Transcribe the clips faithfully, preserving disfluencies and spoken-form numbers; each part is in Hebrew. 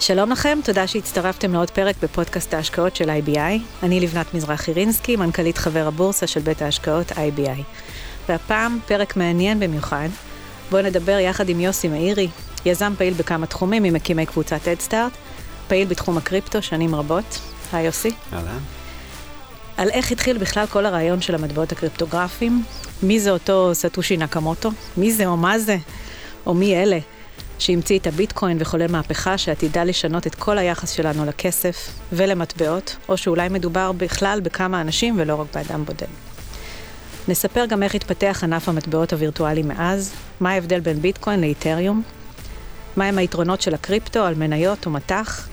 שלום לכם, תודה שהצטרפתם לעוד פרק בפודקאסט ההשקעות של איי בי איי. אני לבנת מזרחי רינסקי, מנכ"לית חבר הבורסה של בית ההשקעות איי בי איי. והפעם פרק מעניין במיוחד. בואו נדבר יחד עם יוסי מאירי, יזם פעיל בכמה תחומים ממקימי קבוצת אדסטארט, פעיל בתחום הקריפטו שנים רבות. היי יוסי. אהלן. על איך התחיל בכלל כל הרעיון של המטבעות הקריפטוגרפיים, מי זה אותו סטושי נקמוטו, מי זה או מה זה, או מי אלה, שהמציא את הביטקוין וחולל מהפכה שעתידה לשנות את כל היחס שלנו לכסף ולמטבעות, או שאולי מדובר בכלל בכמה אנשים ולא רק באדם בודד. נספר גם איך התפתח ענף המטבעות הווירטואלי מאז, מה ההבדל בין ביטקוין לאיתריום, מהם היתרונות של הקריפטו על מניות או מתח,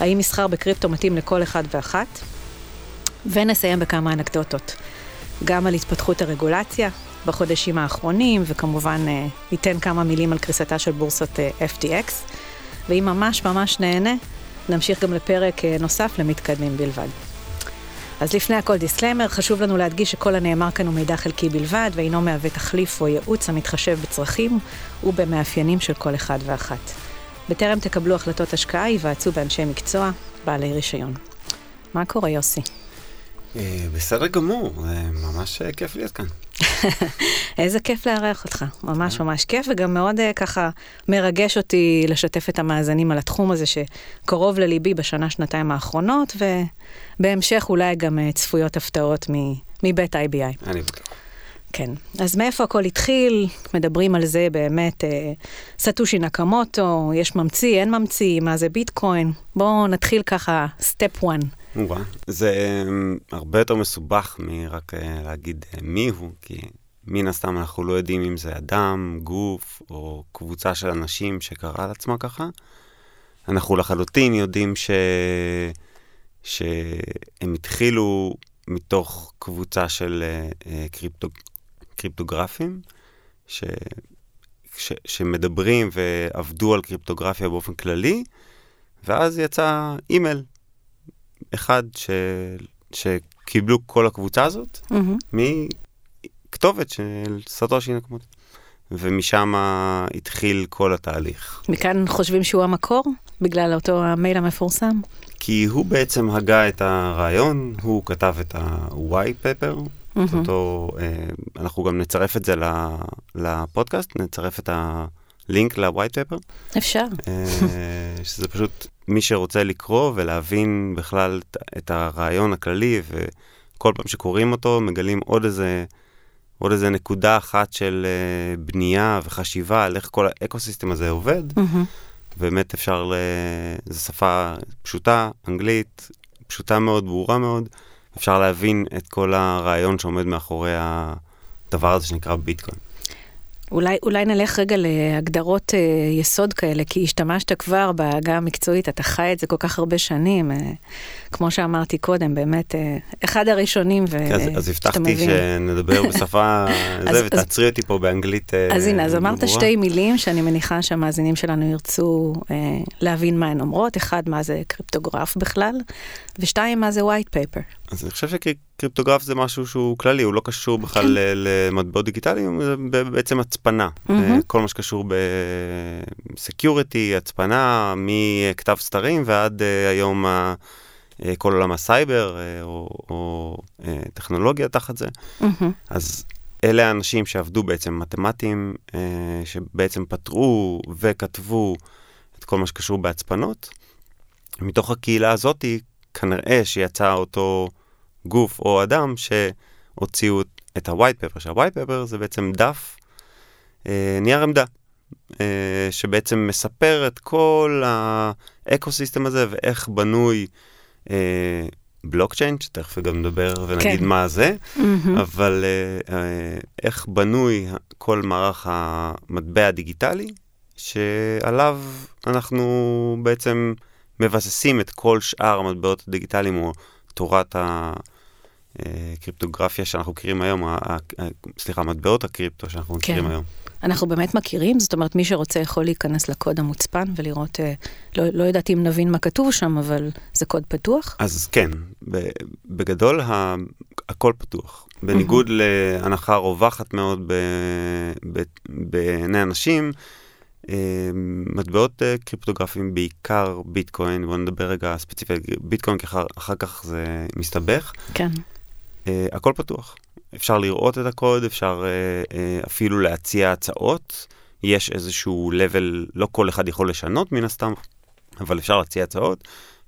האם מסחר בקריפטו מתאים לכל אחד ואחת, ונסיים בכמה אנקדוטות, גם על התפתחות הרגולציה בחודשים האחרונים, וכמובן ניתן כמה מילים על קריסתה של בורסות אף טי אקס, ואם ממש ממש נהנה, נמשיך גם לפרק נוסף למתקדמים בלבד. אז לפני הכל דיסקליימר, חשוב לנו להדגיש שכל הנאמר כאן הוא מידע חלקי בלבד, ואינו מהווה תחליף או ייעוץ המתחשב בצרכים ובמאפיינים של כל אחד ואחת. בטרם תקבלו החלטות השקעה, ייוועצו באנשי מקצוע, בעלי רישיון. מה קורה יוסי? בסדר גמור, ממש כיף להיות כאן. איזה כיף לארח אותך, ממש ממש כיף, וגם מאוד ככה מרגש אותי לשתף את המאזנים על התחום הזה שקרוב לליבי בשנה שנתיים האחרונות, ובהמשך אולי גם צפויות הפתעות מבית איי בי איי. אני בטוח. כן, אז מאיפה הכל התחיל, מדברים על זה באמת, סטושי נקמוטו, יש ממציא, אין ממציא, מה זה ביטקוין, בואו נתחיל ככה סטפ וואן. זה הרבה יותר מסובך מרק להגיד מי הוא, כי מן הסתם אנחנו לא יודעים אם זה אדם, גוף או קבוצה של אנשים שקראה לעצמה ככה. אנחנו לחלוטין יודעים ש... שהם התחילו מתוך קבוצה של קריפטו... קריפטוגרפים ש... ש... שמדברים ועבדו על קריפטוגרפיה באופן כללי, ואז יצא אימייל. אחד ש... שקיבלו כל הקבוצה הזאת, mm-hmm. מכתובת של סטושי נקמוטו. ומשם התחיל כל התהליך. מכאן חושבים שהוא המקור, בגלל אותו המייל המפורסם? כי הוא בעצם הגה את הרעיון, הוא כתב את ה-whitepaper, mm-hmm. אותו, אנחנו גם נצרף את זה לפודקאסט, נצרף את הלינק ל-whitepaper. אפשר. שזה פשוט... מי שרוצה לקרוא ולהבין בכלל את הרעיון הכללי, וכל פעם שקוראים אותו, מגלים עוד איזה, עוד איזה נקודה אחת של בנייה וחשיבה על איך כל האקוסיסטם הזה עובד. באמת אפשר, זו שפה פשוטה, אנגלית, פשוטה מאוד, ברורה מאוד. אפשר להבין את כל הרעיון שעומד מאחורי הדבר הזה שנקרא ביטקוין. אולי, אולי נלך רגע להגדרות אה, יסוד כאלה, כי השתמשת כבר בהגה המקצועית, אתה חי את זה כל כך הרבה שנים, אה, כמו שאמרתי קודם, באמת, אה, אחד הראשונים. ו, אז, אה, אז הבטחתי שנדבר בשפה, זה, ותעצרי אותי פה באנגלית. אה, אז הנה, אז אמרת ברורה. שתי מילים שאני מניחה שהמאזינים שלנו ירצו אה, להבין מה הן אומרות, אחד, מה זה קריפטוגרף בכלל, ושתיים, מה זה ווייט פייפר. אז אני חושב שקריפטוגרף זה משהו שהוא כללי, הוא לא קשור בכלל למטבעות דיגיטליים, זה בעצם הצפנה. כל מה שקשור בסקיוריטי, הצפנה, מכתב סתרים ועד היום כל עולם הסייבר, או טכנולוגיה תחת זה. אז אלה האנשים שעבדו בעצם מתמטיים, שבעצם פתרו וכתבו את כל מה שקשור בהצפנות. מתוך הקהילה הזאת כנראה שיצא אותו גוף או אדם שהוציאו את ה-white paper, שה-white paper זה בעצם דף, אה, נייר עמדה, אה, שבעצם מספר את כל האקוסיסטם הזה, ואיך בנוי אה, בלוקצ'יין, שתכף גם נדבר ונגיד כן. מה זה, mm-hmm. אבל אה, אה, איך בנוי כל מערך המטבע הדיגיטלי, שעליו אנחנו בעצם... מבססים את כל שאר המטבעות הדיגיטליים, או תורת הקריפטוגרפיה שאנחנו מכירים היום, סליחה, מטבעות הקריפטו שאנחנו מכירים היום. אנחנו באמת מכירים, זאת אומרת, מי שרוצה יכול להיכנס לקוד המוצפן ולראות, לא יודעת אם נבין מה כתוב שם, אבל זה קוד פתוח? אז כן, בגדול הכל פתוח. בניגוד להנחה רווחת מאוד בעיני אנשים, מטבעות קריפטוגרפיים, בעיקר ביטקוין, בואו נדבר רגע ספציפית, ביטקוין אחר כך זה מסתבך. כן. הכל פתוח. אפשר לראות את הקוד, אפשר אפילו להציע הצעות. יש איזשהו level, לא כל אחד יכול לשנות מן הסתם, אבל אפשר להציע הצעות.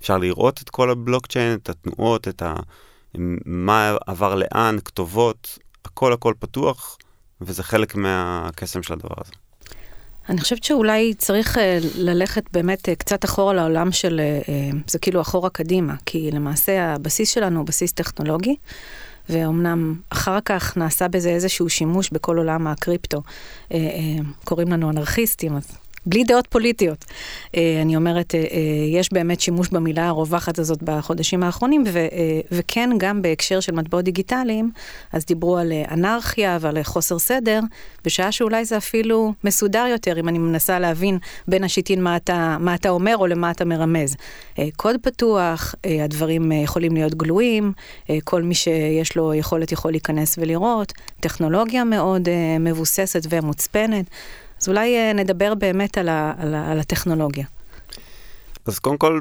אפשר לראות את כל הבלוקצ'יין, את התנועות, את ה... מה עבר לאן, כתובות, הכל הכל פתוח, וזה חלק מהקסם של הדבר הזה. אני חושבת שאולי צריך ללכת באמת קצת אחורה לעולם של, זה כאילו אחורה קדימה, כי למעשה הבסיס שלנו הוא בסיס טכנולוגי, ואומנם אחר כך נעשה בזה איזשהו שימוש בכל עולם הקריפטו. קוראים לנו אנרכיסטים, אז בלי דעות פוליטיות. אני אומרת, יש באמת שימוש במילה הרווחת הזאת בחודשים האחרונים, וכן גם בהקשר של מטבעות דיגיטליים, אז דיברו על אנרכיה ועל חוסר סדר, בשעה שאולי זה אפילו מסודר יותר, אם אני מנסה להבין בין השיטין מה אתה, מה אתה אומר או למה אתה מרמז. קוד פתוח, הדברים יכולים להיות גלויים, כל מי שיש לו יכולת יכול להיכנס ולראות, טכנולוגיה מאוד מבוססת ומוצפנת, אז אולי נדבר באמת על, ה, על, ה, על הטכנולוגיה. אז קודם כל,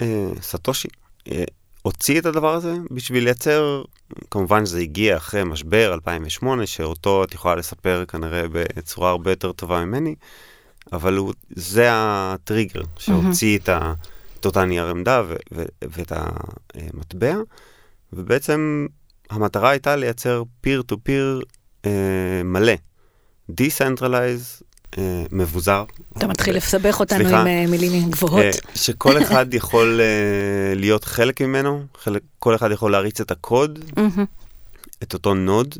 אה, סטושי אה, הוציא את הדבר הזה בשביל לייצר, כמובן שזה הגיע אחרי משבר אלפיים ושמונה, שאותו את יכולה לספר כנראה בצורה הרבה יותר טובה ממני, אבל הוא, זה הטריגר שהוציא mm-hmm. את, ה, את אותה נייר עמדה ו, ו, ואת המטבע, ובעצם המטרה הייתה לייצר פיר טו פיר מלא. decentralized uh, מבוזר. אתה מתחיל לסבך אותנו סליחה, עם uh, מילים גבוהות. Uh, שכל אחד יכול uh, להיות חלק ממנו, חלק, כל אחד יכול להריץ את הקוד, mm-hmm. את אותו נוד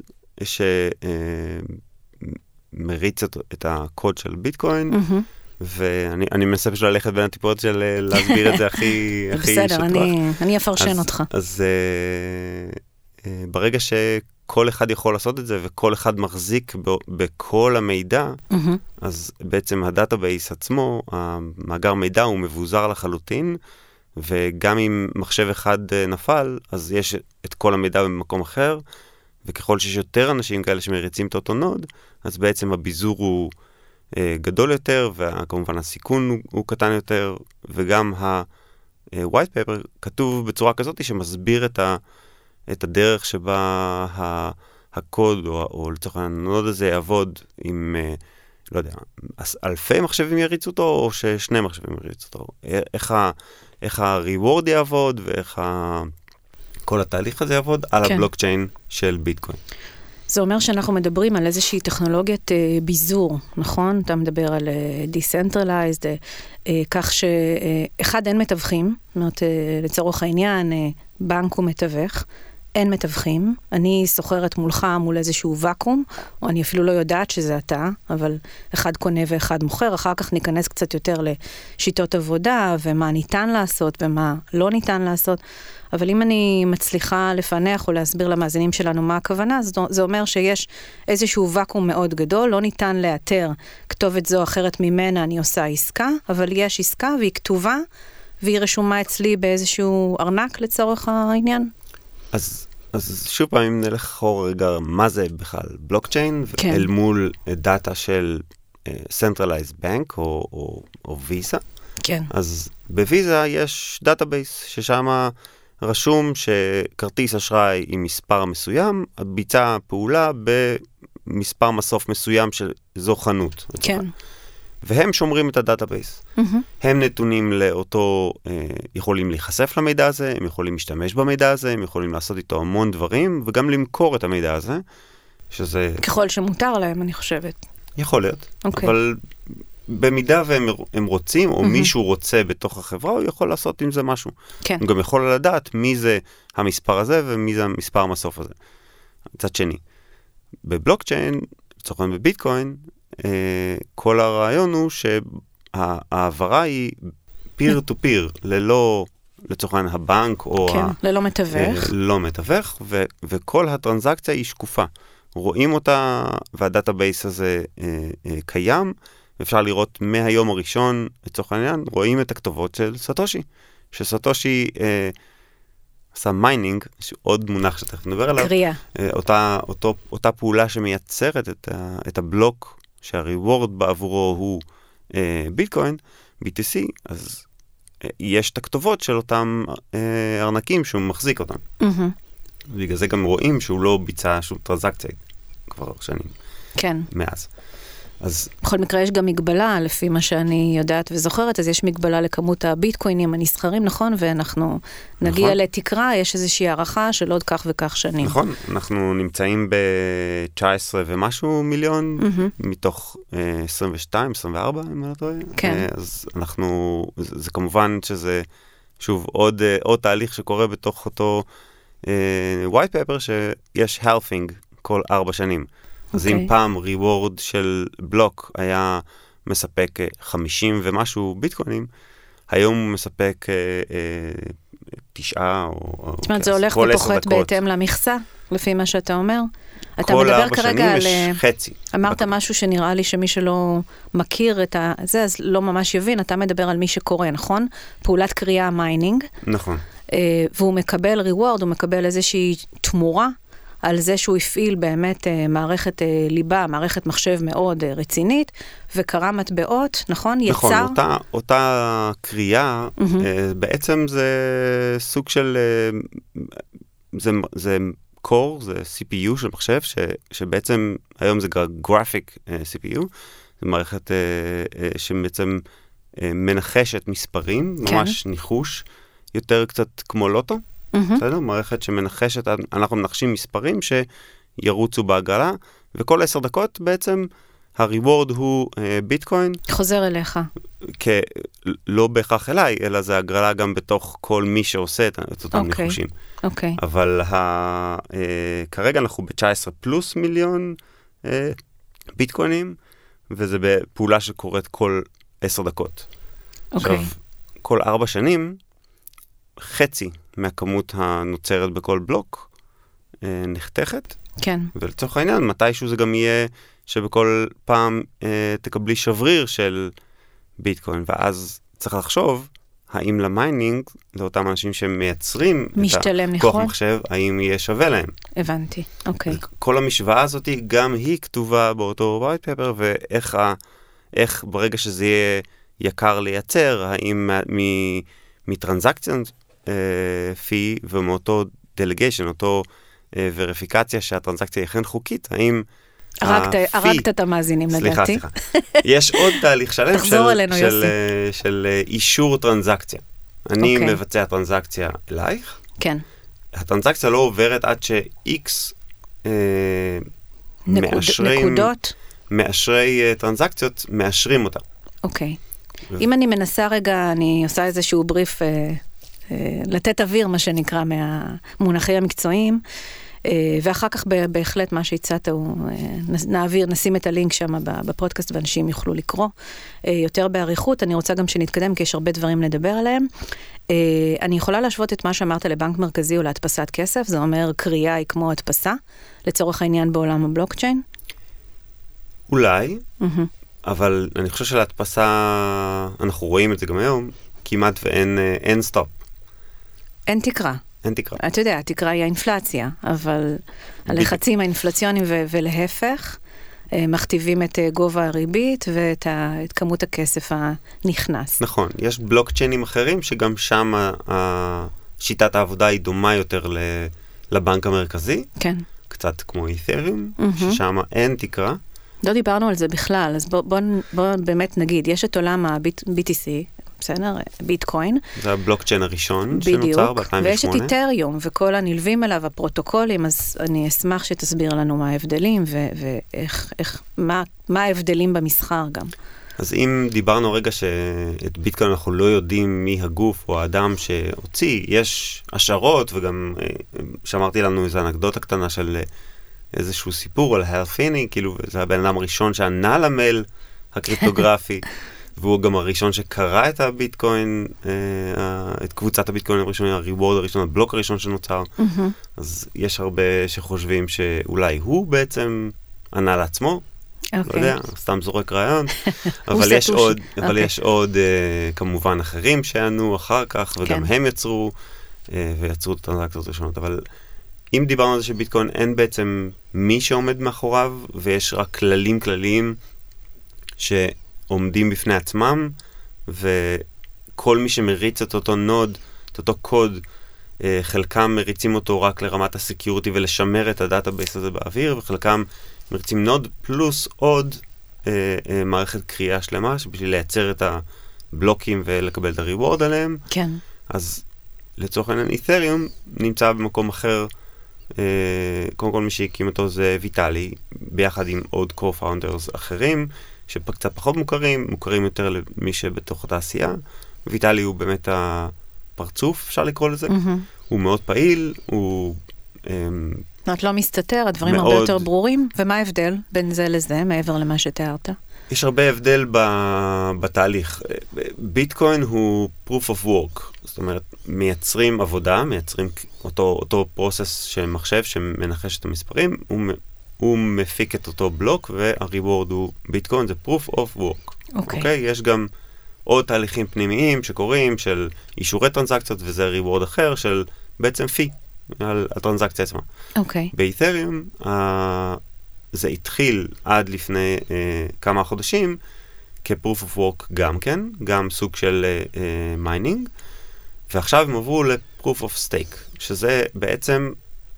שמריץ uh, את, את הקוד של ביטקוין, mm-hmm. ואני אני מנסה פשוט ללכת בין הטיפות של להסביר את זה הכי שטוח. בסדר, אני, אני אפרשן אז, אותך. אז uh, uh, ברגע ש... כל אחד יכול לעשות את זה, וכל אחד מחזיק ב- בכל המידע, mm-hmm. אז בעצם הדאטאבייס עצמו, המאגר מידע הוא מבוזר לחלוטין, וגם אם מחשב אחד נפל, אז יש את כל המידע במקום אחר, וככל שיש יותר אנשים כאלה שמריצים את אותו נוד, אז בעצם הביזור הוא אה, גדול יותר, וכמובן הסיכון הוא, הוא קטן יותר, וגם ה-whitepaper כתוב בצורה כזאת שמסביר את ה... את הדרך שבה הקוד, או, או לצורך הנוד הזה, יעבוד עם, לא יודע, אלפי מחשבים יריצו אותו, או ששני מחשבים יריצו אותו. איך, איך הריוורד יעבוד, ואיך ה, כל התהליך הזה יעבוד, על כן. הבלוקצ'יין של ביטקוין. זה אומר שאנחנו מדברים על איזושהי טכנולוגיית ביזור, נכון? אתה מדבר על decentralized, כך שאחד אין מתווכים, זאת אומרת, לצורך העניין, בנק הוא מתווך, אין מתווכים, אני סוחרת מולך מול איזשהו וקום, או אני אפילו לא יודעת שזה אתה, אבל אחד קונה ואחד מוכר, אחר כך ניכנס קצת יותר לשיטות עבודה, ומה ניתן לעשות ומה לא ניתן לעשות, אבל אם אני מצליחה לפנח או להסביר למאזינים שלנו מה הכוונה, זה אומר שיש איזשהו וקום מאוד גדול, לא ניתן לאתר כתובת זו אחרת ממנה אני עושה עסקה, אבל יש עסקה והיא כתובה, והיא רשומה אצלי באיזשהו ארנק לצורך העניין? אז, אז שוב פעם, אם נלך אחורה רגע, מה זה בכלל בלוקצ'יין, כן. אל מול דאטה של uh, Centralized Bank או, או, או ויזה. כן. אז בויזה יש דאטאבייס ששם רשום שכרטיס אשראי עם מספר מסוים, ביצע פעולה במספר מסוף מסוים של זו חנות. כן. והם שומרים את הדאטאבייס. Mm-hmm. הם נתונים לאותו, אה, יכולים להיחשף למידע הזה, הם יכולים להשתמש במידע הזה, הם יכולים לעשות איתו המון דברים, וגם למכור את המידע הזה, שזה... ככל שמותר להם, אני חושבת. יכול להיות. Okay. אבל במידה והם הם רוצים, או mm-hmm. מישהו רוצה בתוך החברה, הוא יכול לעשות עם זה משהו. כן. הוא גם יכול לדעת מי זה המספר הזה, ומי זה המספר המסוף הזה. מצד שני, בבלוקצ'יין, צורכן בביטקוין, כל הרעיון הוא שהעברה היא פיר טו פיר, ללא, לצורך העניין הבנק או... כן, ה... ללא מתווך. לא מתווך, ו... וכל הטרנזקציה היא שקופה. רואים אותה, והדאטאבייס הזה קיים, ואפשר לראות מהיום הראשון, לצורך העניין, רואים את הכתובות של סטושי. שסטושי עשה מיינינג, שעוד מונח שתכף נדבר עליו. קריאה. אותה, אותו, אותה פעולה שמייצרת את, ה... את הבלוק, שהריוורד בעבורו הוא ביטקוין, בי טי סי, אז יש את הכתובות של אותם ארנקים שהוא מחזיק אותם. בגלל זה גם רואים שהוא לא ביצע שום טרנזקציה כבר שנים. כן. מאז. אז... בכל מקרה יש גם מגבלה, לפי מה שאני יודעת וזוכרת, אז יש מגבלה לכמות הביטקוינים הנסחרים, נכון? ואנחנו נגיע נכון. לתקרה, יש איזושהי הערכה של עוד כך וכך שנים. נכון, אנחנו נמצאים ב-תשע עשרה ומשהו מיליון, mm-hmm. מתוך uh, עשרים ושתיים, עשרים וארבע, אם אני לא טועה. כן. Uh, אז אנחנו, זה, זה כמובן שזה, שוב, עוד, uh, עוד תהליך שקורה בתוך אותו uh, white paper, שיש halving כל ארבע שנים. אז okay. אם פעם ריוורד של בלוק היה מספק חמישים ומשהו ביטקוינים, היום הוא מספק תשעה או... זאת אומרת, זה הולך ופוחת בהתאם למכסה, לפי מה שאתה אומר? אתה מדבר כרגע על... כל ארבע שנים יש חצי. אמרת משהו שנראה לי שמי שלא מכיר את זה, אז לא ממש יבין, אתה מדבר על מי שקורא, נכון? פעולת קריאה מיינינג. נכון. והוא מקבל ריוורד, הוא מקבל איזושהי תמורה, על זה שהוא הפעיל באמת מערכת ליבה, מערכת מחשב מאוד רצינית, וקרא מטבעות, נכון? נכון, יצר... אותה, אותה קריאה, mm-hmm. בעצם זה סוג של, זה, זה core, זה סי פי יו של מחשב, ש, שבעצם, היום זה graphic סי פי יו, זה מערכת שבעצם מנחשת מספרים, כן. ממש ניחוש, יותר קצת כמו לוטו, בסדר? מערכת שמנחשת, אנחנו מנחשים מספרים שירוצו בעגלה, וכל עשר דקות בעצם הריוורד הוא ביטקוין. חוזר אליך. לא בהכרח אליי, אלא זה הגרלה גם בתוך כל מי שעושה את אותם נחושים. אוקיי. אבל כרגע אנחנו ב-תשע עשרה פלוס מיליון ביטקוינים, וזה בפעולה שקורית כל עשר דקות. אוקיי. כל ארבע שנים, חצי מהכמות הנוצרת בכל בלוק אה, נחתכת. כן. ולצורך העניין, מתישהו זה גם יהיה שבכל פעם אה, תקבלי שבריר של ביטקוין, ואז צריך לחשוב, האם למיינינג, לאותם אנשים שמייצרים משתלם, את הכוח נכון? מחשב, האם יהיה שווה להם. הבנתי, אוקיי. כל המשוואה הזאת גם היא כתובה באותו white paper, ואיך ה, איך ברגע שזה יהיה יקר לייצר, האם מ... מטרנזקציונס פי ומאותו דלגיישן, אותו וריפיקציה שהטרנזקציה היא כן חוקית, האם הרגת את המאזינים לדעתי? סליחה, סליחה. יש עוד תהליך שלם של אישור טרנזקציה. אני מבצע טרנזקציה אלייך. כן. הטרנזקציה לא עוברת עד ש-X נקודות. מאשרי טרנזקציות מאשרים אותה. אוקיי. אם אני מנסה רגע, אני עושה איזשהו בריף, אה, אה, לתת אוויר, מה שנקרא, מהמונחים המקצועיים, אה, ואחר כך בהחלט מה שהצעת הוא, אה, נעביר, נשים את הלינק שם בפודקאסט, ואנשים יוכלו לקרוא אה, יותר בעריכות. אני רוצה גם שנתקדם, כי יש הרבה דברים לדבר עליהם. אה, אני יכולה להשוות את מה שאמרת לבנק מרכזי או להדפסת כסף, זה אומר קריאה היא כמו הדפסה, לצורך העניין בעולם הבלוקצ'יין? אולי. אהה. אבל אני חושב שלהדפסה, אנחנו רואים את זה גם היום, כמעט ואין אין סטופ. אין תקרה. אין תקרה. אתה יודע, התקרה היא האינפלציה, אבל הלחצים האינפלציוניים ולהפך, מכתיבים את גובה הריבית ואת כמות הכסף הנכנס. נכון, יש בלוקצ'יינים אחרים שגם שם שיטת העבודה היא דומה יותר לבנק המרכזי. כן. קצת כמו Ethereum, ששם אין תקרה. לא דיברנו על זה בכלל, אז בואו בוא, בוא באמת נגיד, יש את עולם ה-בי טי סי, בסדר? ביטקוין. זה הבלוקצ'יין הראשון בדיוק, שנוצר ב-אלפיים ושמונה. ויש את איתריום, וכל הנלווים אליו, הפרוטוקולים, אז אני אשמח שתסביר לנו מה ההבדלים, ו- ואיך, איך, מה, מה ההבדלים במסחר גם. אז אם דיברנו רגע שאת ביטקוין אנחנו לא יודעים מי הגוף או האדם שהוציא, יש השערות, וגם שמרתי לנו איזו אנקדוטה קטנה של... איזשהו סיפור על הרפיני, כאילו זה הבן אדם הראשון שענה למייל הקריפטוגרפי, והוא גם הראשון שקרא את הביטקוין, את קבוצת הביטקוין הראשונה, הריוורד הראשון, הבלוק הראשון שנוצר. אז יש הרבה שחושבים שאולי הוא בעצם ענה לעצמו, לא יודע, סתם זורק רעיון, אבל יש עוד כמובן אחרים שענו אחר כך, וגם הם יצרו, ויצרו את הטרנזקציות הראשונות, אבל אם דיברנו על זה שביטקוין אין בעצם מי שעומד מאחוריו, ויש רק כללים כלליים, עומדים בפני עצמם, וכל מי שמריץ את אותו נוד, את אותו קוד, חלקם מריצים אותו רק לרמת הסקיוריטי ולשמר את הדאטאבייס הזה באוויר, וחלקם מריצים נוד פלוס עוד מערכת קריאה שלמה, בשביל לייצר את הבלוקים ולקבל את הריוורד עליהם. כן. אז לצורך העניין, אית'ריום נמצא במקום אחר. קודם כל מי שהקים אותו זה ויטלי, ביחד עם עוד co-founders אחרים, שקצת פחות מוכרים, מוכרים יותר למי שבתוך התעשייה. ויטלי הוא באמת הפרצוף, אפשר לקרוא לזה. הוא מאוד פעיל, הוא... זאת לא מסתתר, הדברים הרבה יותר ברורים. ומה ההבדל בין זה לזה, מעבר למה שתיארת? יש הרבה הבדל בתהליך. ביטקוין הוא proof of work, זאת אומרת, מייצרים עבודה, מייצרים אותו, אותו פרוסס של מחשב שמנחש את המספרים, הוא, הוא מפיק את אותו בלוק, והריבורד הוא ביטקוין, זה proof of work. אוקיי. Okay. Okay? יש גם עוד תהליכים פנימיים שקורים, של אישורי טרנזקציות, וזה ריבורד אחר של בעצם פי, על הטרנזקציה עצמה. אוקיי. Okay. באית'ריום, ה... זה התחיל עד לפני אה, כמה חודשים, כ-proof of work גם כן, גם סוג של מיינינג, אה, ועכשיו הם עברו ל-proof of stake, שזה בעצם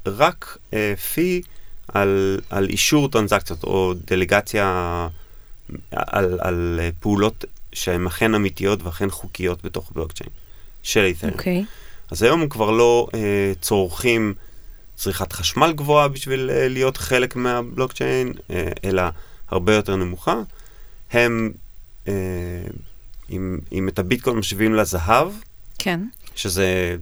רק אה, פי על, על אישור טרנזקציות, או דלגציה על, על פעולות שהן אכן אמיתיות ואכן חוקיות בתוך בלוקצ'יין של אית'ריום. אוקיי. Okay. אז היום כבר לא אה, צורכים צריכת חשמל גבוהה בשביל להיות חלק מהבלוקצ'יין, אלא הרבה יותר נמוכה. הם, אם את הביטקוין משווים לזהב, כן. שזה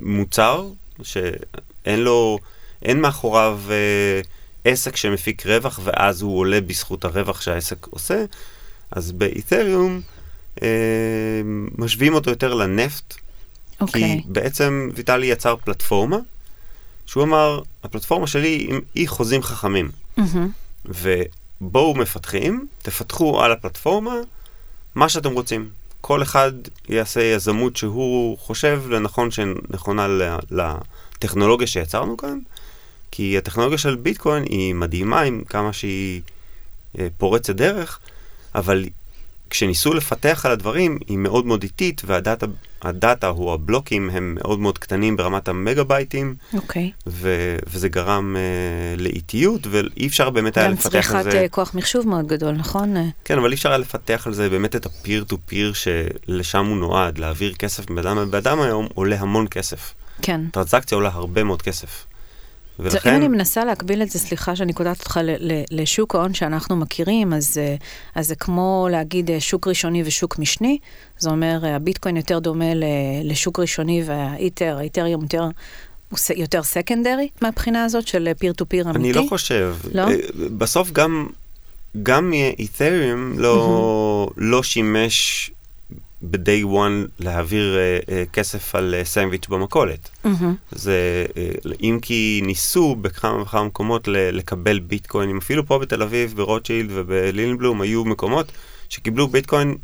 מוצר שאין לו, אין מאחוריו עסק שמפיק רווח, ואז הוא עולה בזכות הרווח שהעסק עושה. אז באית'ריום משווים אותו יותר לנפט, כי בעצם ויטלי יצר פלטפורמה, שהוא אמר, הפלטפורמה שלי היא חוזים חכמים. Mm-hmm. ובואו מפתחים, תפתחו על הפלטפורמה מה שאתם רוצים. כל אחד יעשה יזמות שהוא חושב לנכון שנכונה לטכנולוגיה שיצרנו כאן, כי הטכנולוגיה של ביטקוין היא מדהימה עם כמה שהיא פורצת דרך, אבל כשניסו לפתח על הדברים היא מאוד מאוד איטית, והדאטה... הדאטה או הבלוקים הם מאוד מאוד קטנים ברמת המגה-בייטים, okay. ו- וזה גרם uh, לאיטיות, ואי אפשר באמת היה לפתח על זה. גם צריכת כוח מחשוב מאוד גדול, נכון? כן, אבל אי אפשר היה לפתח על זה באמת את הפיר-טו-פיר שלשם הוא נועד, להעביר כסף מבדם לבדם היום עולה המון כסף. כן. טרנזקציה עולה הרבה מאוד כסף. ולכן... אם אני מנסה להקביל את זה, סליחה שאני קודעת אותך לשוק ההון שאנחנו מכירים, אז, אז זה כמו להגיד שוק ראשוני ושוק משני, זה אומר הביטקוין יותר דומה לשוק ראשוני והאיתר, האיתר יותר, יותר סקנדרי מהבחינה הזאת של פיר טו פיר אמיתי? אני לא חושב. לא? בסוף גם, גם אית'ריום לא, mm-hmm. לא שימש ב-day one להעביר uh, uh, כסף על uh, סנדוויץ' במכולת. Mm-hmm. זה, uh, אם כי ניסו בכמה וכמה מקומות ל- לקבל ביטקוינים, אפילו פה בתל אביב, ברוטשילד ובלילנבלום, היו מקומות שקיבלו ביטקוין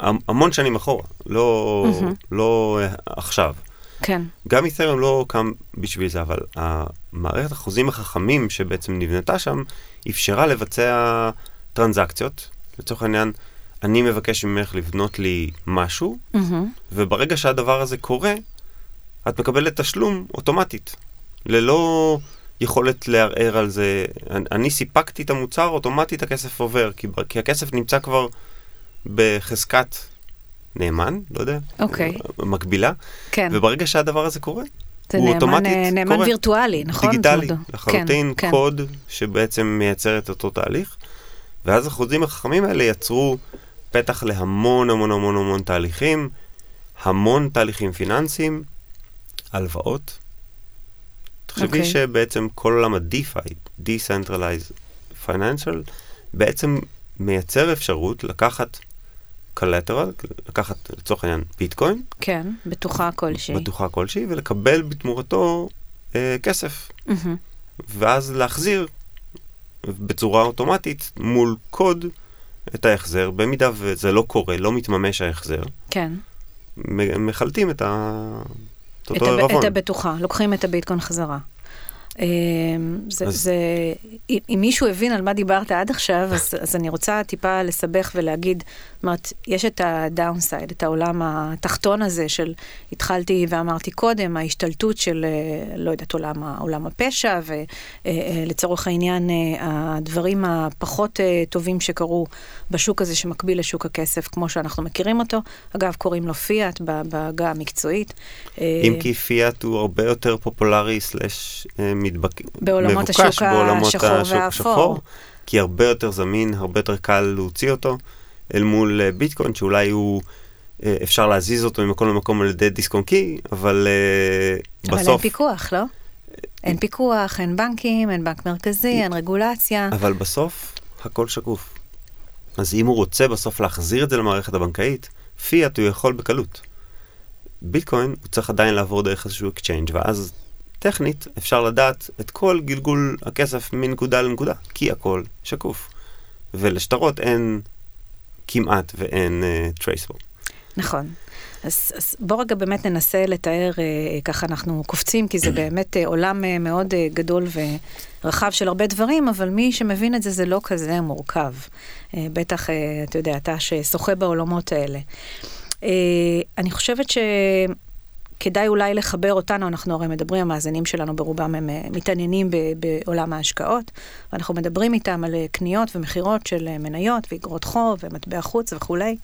המון שנים אחורה, לא, mm-hmm. לא uh, עכשיו. כן. גם אית'ריום לא קם בשביל זה, אבל המערכת החוזים החכמים שבעצם נבנתה שם, אפשרה לבצע טרנזקציות, לצורך העניין, אני מבקש ממך לבנות לי משהו, mm-hmm. וברגע שהדבר הזה קורה, את מקבלת תשלום אוטומטית, ללא יכולת לערער על זה. אני, אני סיפקתי את המוצר, אוטומטית הכסף עובר, כי, כי הכסף נמצא כבר בחזקת נאמן, לא יודע, okay. מקבילה, כן. וברגע שהדבר הזה קורה, הוא נאמן, אוטומטית נאמן קורה. נאמן וירטואלי, נכון? דיגיטלי, לחלוטין, כן, קוד כן. שבעצם מייצר את אותו תהליך, ואז החוזים החכמים האלה יצרו פתח להמון המון המון המון תהליכים, המון תהליכים פיננסיים, הלוואות. תחשבי שבעצם כל עולם ה-DeFi, decentralized financial, בעצם מייצר אפשרות לקחת collateral, לקחת לצורך העניין ביטקוין. כן, בטוחה כלשהי. בטוחה כלשהי, ולקבל בתמורתו אה, כסף. ואז להחזיר בצורה אוטומטית מול קוד את ההחזר, במידה וזה לא קורה, לא מתממש ההחזר. כן. מחלטים את אותו הרבון. את הבטוחה, לוקחים את הביטקוין חזרה. אם מישהו הבין על מה דיברת עד עכשיו, אז אני רוצה טיפה לסבך ולהגיד, יש את הדאונסייד, את העולם התחתון הזה של, התחלתי ואמרתי קודם, ההשתלטות של, לא יודעת, עולם הפשע, ולצורך העניין, הדברים הפחות טובים שקרו בשוק הזה, שמקביל לשוק הכסף, כמו שאנחנו מכירים אותו, אגב, קוראים לו פיאט, בהגה המקצועית. אם כי פיאט הוא הרבה יותר פופולרי, סלש בעולמות השוק השחור, כי הרבה יותר זמין, הרבה יותר קל להוציא אותו, אל מול ביטקוין, שאולי הוא אפשר להזיז אותו ממקום למקום על ידי דיסקונקי, אבל בסוף... אבל אין פיקוח, לא? אין פיקוח, אין בנקים, אין בנק מרכזי, אין רגולציה. אבל בסוף, הכל שקוף. אז אם הוא רוצה בסוף להחזיר את זה למערכת הבנקאית, פיאט הוא יכול בקלות. ביטקוין, הוא צריך עדיין לעבור דרך איזשהו אקצ'יינג', ואז טכנית אפשר לדעת את כל גלגול הכסף מנקודה לנקודה, כי הכל שקוף. ולשטרות אין כמעט ואין טרייסבול. נכון. אז, אז בוא רגע באמת ננסה לתאר, אה, ככה אנחנו קופצים, כי זה באמת אה, עולם אה, מאוד אה, גדול ורחב של הרבה דברים, אבל מי שמבין את זה, זה לא כזה מורכב. אה, בטח, אה, אתה יודע, אתה ששוחה בעולמות האלה. אה, אני חושבת שכדאי אולי לחבר אותנו, אנחנו הרי מדברים, המאזינים שלנו ברובם הם אה, מתעניינים ב, בעולם ההשקעות, ואנחנו מדברים איתם על אה, קניות ומחירות של אה, מניות, ואגרות חוב ומטבע חוץ וכולי.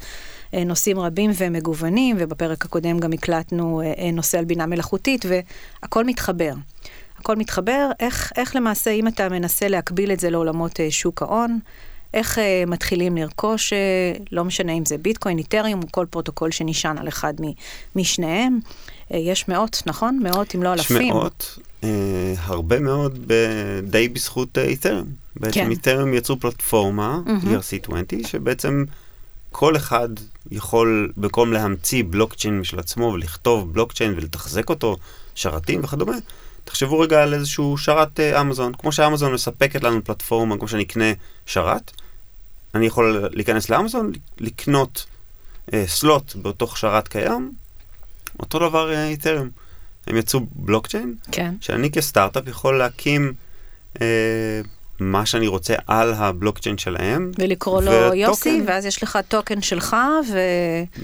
נושאים רבים ומגוונים, ובפרק הקודם גם הקלטנו נושא על בינה מלאכותית, והכל מתחבר. הכל מתחבר, איך, איך למעשה, אם אתה מנסה להקביל את זה לעולמות שוק ההון, איך מתחילים לרכוש, לא משנה אם זה ביטקוין, איתריום, או כל פרוטוקול שנשען על אחד משניהם. יש מאות, נכון? מאות, אם לא אלפים. יש מאות, הרבה מאוד, די בזכות איתריום. בעצם איתריום יצרו פלטפורמה, E R C עשרים, שבעצם כל אחד יכול במקום להמציא בלוקצ'יין משל עצמו, ולכתוב בלוקצ'יין ולתחזק אותו, שרתים וכדומה. תחשבו רגע על איזשהו שרת אמזון. כמו שאמזון מספקת לנו פלטפורמה, כמו שאני אקנה שרת, אני יכול להיכנס לאמזון, לקנות אה, סלוט בתוך שרת קיים. אותו דבר אה, איתריום. הם יצאו בלוקצ'יין, כן. שאני כסטארט-אפ יכול להקים... אה, מה שאני רוצה על הבלוקצ'יין שלהם. ולקרוא לו וטוקן. יוסי, ואז יש לך טוקן שלך, ו...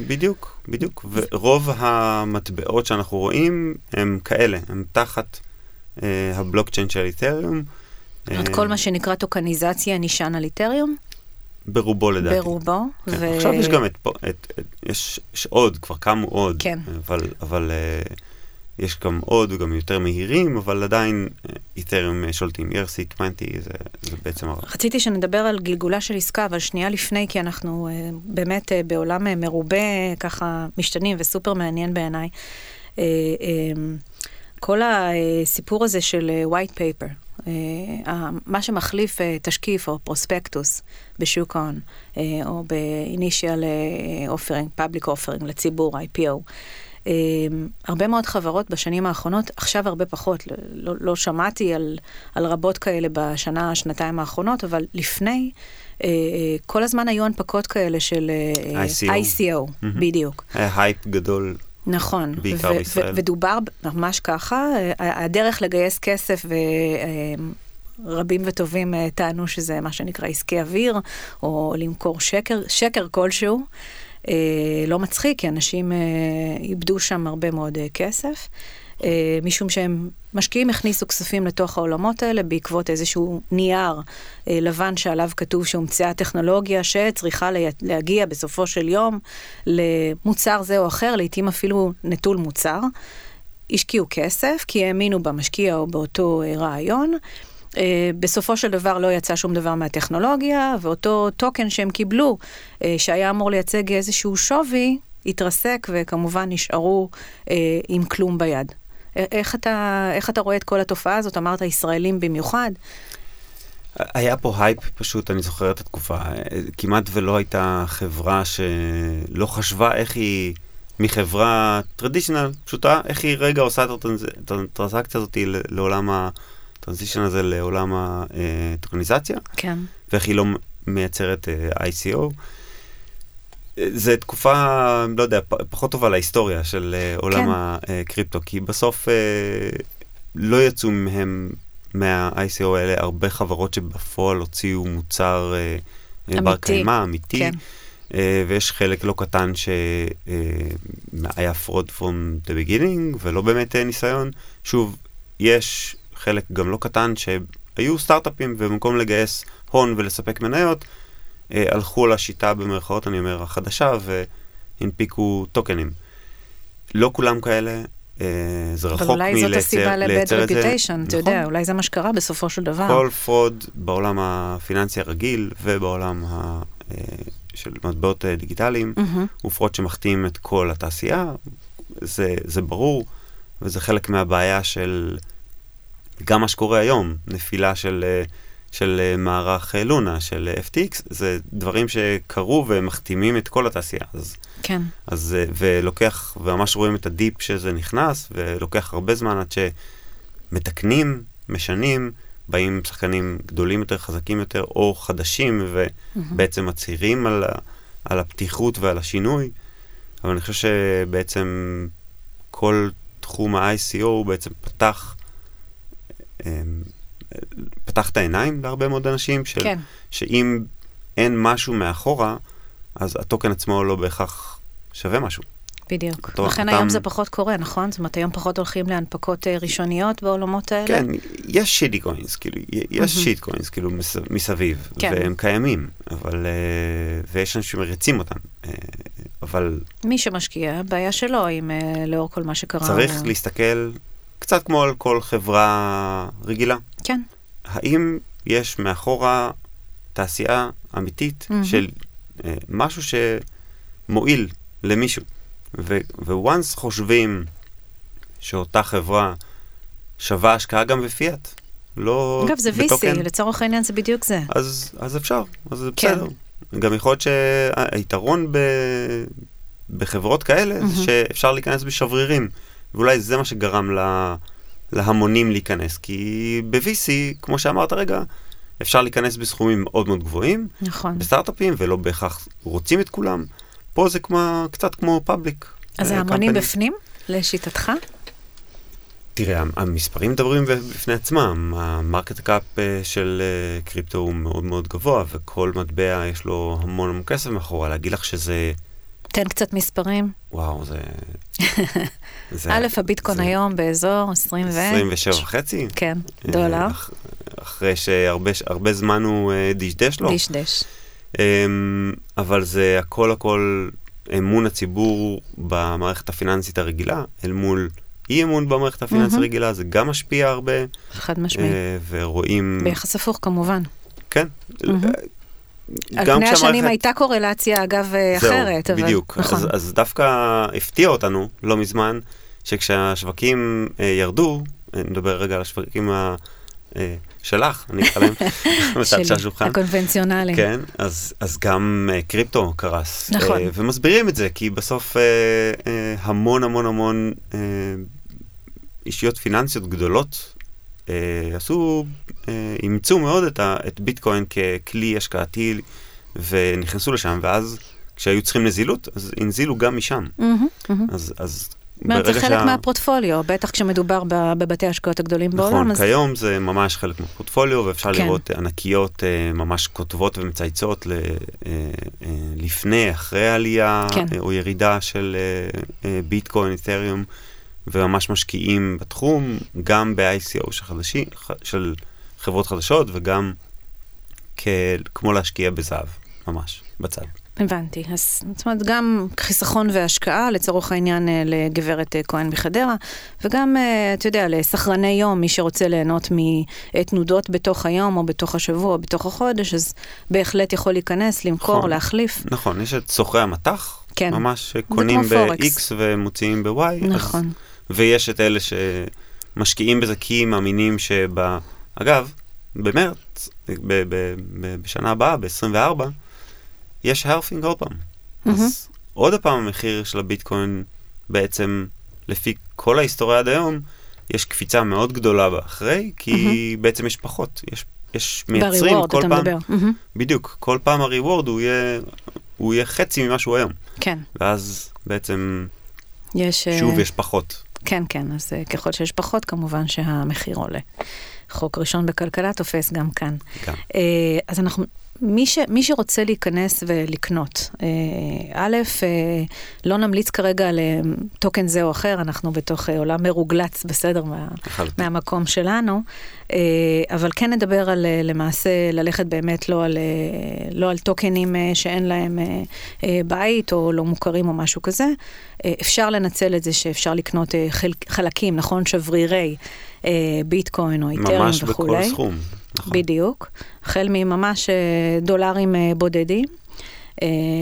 בדיוק, בדיוק. ורוב המטבעות שאנחנו רואים, הם כאלה, הם תחת אה, הבלוקצ'יין של איתריום. את אה... כל מה שנקרא טוקניזציה נשען על איתריום? ברובו לדעתי. ברובו. כן. ו... עכשיו יש גם את, את, את, את... יש עוד, כבר קמו עוד. כן. אבל... אבל אה... יש גם עוד וגם יותר מהירים, אבל עדיין איתריום שולטים. E R C עשרים זה, זה בעצם הרב. רציתי שנדבר על גלגולה של עסקה, אבל שנייה לפני, כי אנחנו uh, באמת uh, בעולם uh, מרובה ככה משתנים, וסופר מעניין בעיניי. Uh, um, כל הסיפור הזה של uh, white paper, uh, uh, מה שמחליף uh, תשקיף או פרוספקטוס בשוק ההון, uh, או ב-initial uh, offering, public offering לציבור, I P O, הרבה מאוד חברות בשנים האחרונות, עכשיו הרבה פחות, לא, לא שמעתי על, על רבות כאלה בשנה, שנתיים האחרונות, אבל לפני, כל הזמן היו הנפקות כאלה של I C O, בדיוק. היה הייפ גדול. נכון, בעיקר בישראל. ודובר ממש ככה, הדרך לגייס כסף ו... רבים וטובים טענו שזה מה שנקרא עסקי אוויר, או למכור שקר, שקר כלשהו. לא מצחיק, כי אנשים איבדו שם הרבה מאוד כסף, משום שהם משקיעים הכניסו כספים לתוך העולמות האלה, בעקבות איזשהו נייר לבן שעליו כתוב שהומצאה טכנולוגיה שצריכה להגיע בסופו של יום למוצר זה או אחר, לעתים אפילו נטול מוצר. השקיעו כסף, כי האמינו במשקיע או באותו רעיון, בסופו של דבר לא יצא שום דבר מהטכנולוגיה, ואותו טוקן שהם קיבלו, שהיה אמור לייצג איזשהו שווי, התרסק, וכמובן נשארו עם כלום ביד. איך אתה, איך אתה רואה את כל התופעה הזאת? אמרת, ישראלים במיוחד. היה פה הייפ פשוט, אני זוכר את התקופה. כמעט ולא הייתה חברה שלא חשבה איך היא, מחברה טרדישיונל, פשוטה, איך היא רגע עושה את הטרנסקציה הזאת לעולם ה... טרנזישן הזה לעולם הטוקניזציה, כן. ואיך היא לא מייצרת I C O. זו תקופה, לא יודע, פחות טובה להיסטוריה של עולם הקריפטו, כי בסוף לא יצאו מהם מה-איי סי או האלה הרבה חברות שבפועל הוציאו מוצר אמיתי. בר קיימה, אמיתי. כן. ויש חלק לא קטן שהיה fraud from the beginning, ולא באמת ניסיון. שוב, יש חלק גם לא קטן שהיו סטארט-אפים, ובמקום לגייס הון ולספק מניות, הלכו לשיטה במרכאות, אני אומר, החדשה, והנפיקו טוקנים. לא כולם כאלה, זה רחוק מלייצר את זה. אבל אולי זאת הסיבה לבד רפיוטיישן, אתה יודע, אולי זה מה שקרה בסופו של דבר. כל פרוד בעולם הפיננסי הרגיל, ובעולם ה... של מטבעות דיגיטליים, הוא פרוד שמחתים את כל התעשייה, זה, זה ברור, וזה חלק מהבעיה של גם מה שקורה היום, נפילה של, של מערך לונה, של אף טי אקס, זה דברים שקרו ומחתימים את כל התעשייה. אז, כן. אז, ולוקח, וממש רואים את הדיפ שזה נכנס, ולוקח הרבה זמן עד שמתקנים, משנים, באים שחקנים גדולים יותר, חזקים יותר, או חדשים, ובעצם מצהירים על, על הפתיחות ועל השינוי. אבל אני חושב שבעצם כל תחום ה-איי סי או הוא בעצם פתח, פתח את העיניים להרבה מאוד אנשים, של, כן. שאם אין משהו מאחורה, אז הטוקן עצמו לא בהכרח שווה משהו. בדיוק. לכן היום זה פחות קורה, נכון? זאת אומרת, היום פחות הולכים להנפקות ראשוניות בעולמות האלה? כן, יש שיטי קוינס, כאילו, יש שיט קוינס, כאילו, מסביב, והם קיימים, אבל, ויש אנשים שמריצים אותם, אבל... מי שמשקיע, בעיה שלו, עם לאור כל מה שקרה. צריך להסתכל קצת כמו על כל חברה רגילה. כן. האם יש מאחורה תעשייה אמיתית של משהו שמועיל למישהו? וואנס חושבים שאותה חברה שווה השקעה גם בפיאט. אגב, זה ויסי, לצורך העניין זה בדיוק זה. אז אפשר, אז זה בסדר. גם יכול להיות שהיתרון בחברות כאלה, זה שאפשר להיכנס בשברירים. ואולי זה מה שגרם להמונים להיכנס. כי בויסי, כמו שאמרת רגע, אפשר להיכנס בסכומים מאוד מאוד גבוהים, בסטארט-אפים, ולא בהכרח רוצים את כולם. פה זה כמו, קצת כמו פאבליק. אז ההמונים בפנים, לשיטתך? תראה, המספרים מדברים בפני עצמם. המרקט קאפ של קריפטו הוא מאוד מאוד גבוה, וכל מטבע יש לו המון המון כסף מאחורה. להגיד לך שזה... תן קצת מספרים. וואו, זה... א', הביטקוין היום באזור עשרים ושבע וחצי. כן, דולר. אחרי שהרבה זמן הוא דשדש לו. דשדש. אבל זה הכל הכל אמון הציבור במערכת הפיננסית הרגילה, אל מול אי אמון במערכת הפיננסית הרגילה, זה גם משפיע הרבה. חד משמעי. ורואים... ביחס הפוך כמובן. כן. על פני השנים הייתה קורלציה אגב אחרת. בדיוק. אז דווקא הפתיע אותנו לא מזמן, שכשהשווקים ירדו, נדבר רגע על השווקים ה... שלך, אני אתחלם. שלי, הקונבנציונליים. כן, אז, אז גם uh, קריפטו קרס. נכון. Uh, ומסבירים את זה, כי בסוף uh, uh, המון המון המון uh, אישיות פיננסיות גדולות uh, עשו, uh, ימצאו מאוד את, ה, את ביטקוין ככלי השקעתי, ונכנסו לשם, ואז כשהיו צריכים נזילות, אז הנזילו גם משם. Mm-hmm, mm-hmm. אז... אז זה חלק מהפרוטפוליו, בטח כשמדובר בבתי ההשקעות הגדולים בעולם. נכון, כיום זה ממש חלק מהפרוטפוליו, ואפשר לראות ענקיות ממש כותבות ומצייצות לפני, אחרי העלייה, או ירידה של ביטקוין, איתריום, וממש משקיעים בתחום, גם ב-איי סי או של חברות חדשות, וגם כמו להשקיע בזהב, ממש, בצד. הבנתי. אז זאת אומרת, גם חיסכון והשקעה, לצורך העניין לגברת כהן בחדרה, וגם, אתה יודע, לסחרני יום, מי שרוצה ליהנות מתנודות בתוך היום, או בתוך השבוע, או בתוך החודש, אז בהחלט יכול להיכנס, למכור, נכון, להחליף. נכון, יש את סוחרי המתח, כן. ממש קונים ב-X ומוציאים ב-Y. נכון. אז, ויש את אלה שמשקיעים בזה, כי מאמינים שבה, אגב, במרץ, ב- ב- ב- בשנה הבאה, ב-עשרים וארבע, יש הרפינג עוד פעם. אז עוד הפעם המחיר של הביטקוין בעצם, לפי כל ההיסטוריה עד היום, יש קפיצה מאוד גדולה באחרי, כי בעצם יש פחות. יש מייצרים כל פעם. בדיוק. כל פעם הריוורד הוא יהיה חצי ממה שהוא היום. כן. ואז בעצם שוב יש פחות. כן, כן, אז ככל שיש פחות, כמובן שהמחיר עולה. חוק ראשון בכלכלה תופס גם כאן. גם. אז אנחנו, מי ש, מי שרוצה להיכנס ולקנות, א', לא נמליץ כרגע על טוקן זה או אחר, אנחנו בתוך עולם מרוגלץ בסדר מה, מהמקום שלנו, אבל כן נדבר על למעשה ללכת באמת לא על, לא על טוקנים שאין להם בית או לא מוכרים או משהו כזה. אפשר לנצל את זה שאפשר לקנות חלקים, נכון, שברירי ביטקוין או איתרם וכולי. ממש בכל סכום. נכון. בדיוק, החל מממש דולרים בודדים,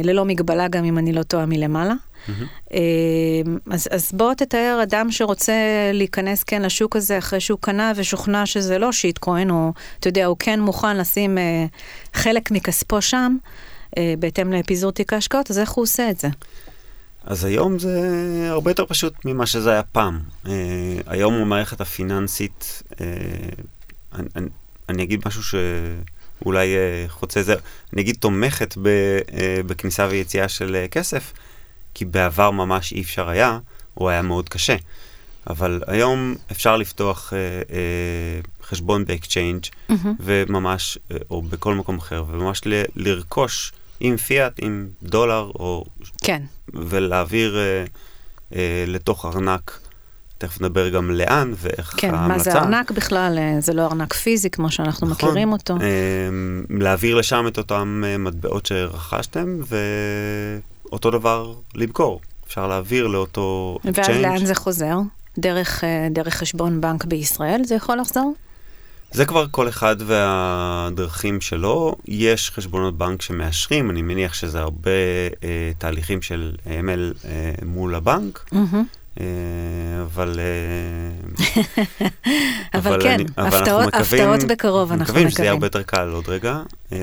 ללא מגבלה גם אם אני לא טועה מלמעלה. Mm-hmm. אז, אז בוא תתאר אדם שרוצה להיכנס כן לשוק הזה אחרי שהוא קנה ושוכנע שזה לא שיטקוין, או אתה יודע, הוא כן מוכן לשים חלק מכספו שם, בהתאם לאפיזור תיק ההשקעות, אז איך הוא עושה את זה? אז היום זה הרבה יותר פשוט ממה שזה היה פעם. היום הוא מערכת הפיננסית, אני... אני אגיד משהו שאולי חוצה זה, אני אגיד תומכת בכניסה ויציאה של כסף, כי בעבר ממש אי אפשר היה, או היה מאוד קשה. אבל היום אפשר לפתוח חשבון באקצ'יינג' וממש, או בכל מקום אחר, וממש לרכוש עם פיאט, עם דולר, ולהעביר לתוך ארנק. תכף נדבר גם לאן ואיך כן, ההמלצה. כן, מה זה ארנק בכלל? זה לא ארנק פיזי כמו שאנחנו נכון, מכירים אותו. להעביר לשם את אותם מטבעות שרכשתם, ואותו דבר למכור. אפשר להעביר לאותו ואז exchange. לאן זה חוזר? דרך, דרך חשבון בנק בישראל זה יכול לחזור? זה כבר כל אחד והדרכים שלו. יש חשבונות בנק שמאשרים, אני מניח שזה הרבה אה, תהליכים של אמל אה, מול הבנק. אהה. אבל אבל כן, הפתעות בקרוב אנחנו מקווים שזה יהיה הרבה יותר קל עוד רגע.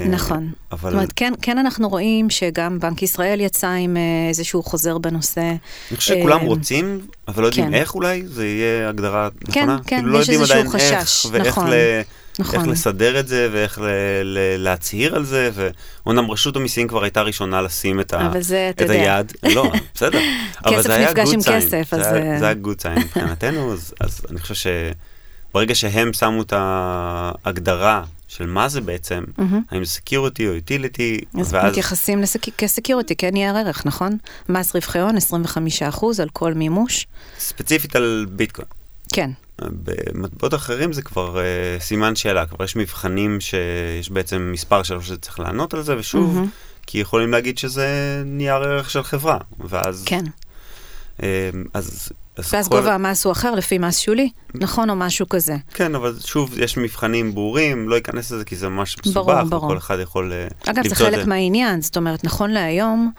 נכון. זאת אומרת, כן אנחנו רואים שגם בנק ישראל יצא עם איזשהו חוזר בנושא. אני חושב שכולם רוצים, אבל לא יודעים איך אולי, זה יהיה הגדרה נכונה. כן, כן, יש איזשהו חשש. נכון. איך לסדר את זה, ואיך להצהיר על זה, ואונם רשות המיסים כבר הייתה ראשונה לשים את היד. לא, בסדר. כסף נפגש עם כסף. זה היה גוד סיין מבחינתנו, אז אני חושב שברגע שהם שמו את ההגדרה של מה זה בעצם, האם זה סקיוריטי או איטיליטי, אז מתייחסים כסקיוריטי, כן יהיה ערך, נכון? מס רווחי הון, עשרים וחמישה אחוז על כל מימוש. ספציפית על ביטקוין. כן. במטבעות אחרים זה כבר uh, סימן שאלה, כבר יש מבחנים שיש בעצם מספר שלוש שצריך לענות על זה, ושוב, mm-hmm. כי יכולים להגיד שזה נייר ערך של חברה, ואז... כן. Uh, אז... ואז כל... גובה המס הוא אחר, לפי מס שולי, נכון, או משהו כזה. כן, אבל שוב, יש מבחנים ברורים, לא ייכנס לזה כי זה ממש מסובך, ברור, ברור. וכל אחד יכול... אגב, זה חלק זה. מהעניין, זאת אומרת, נכון להיום...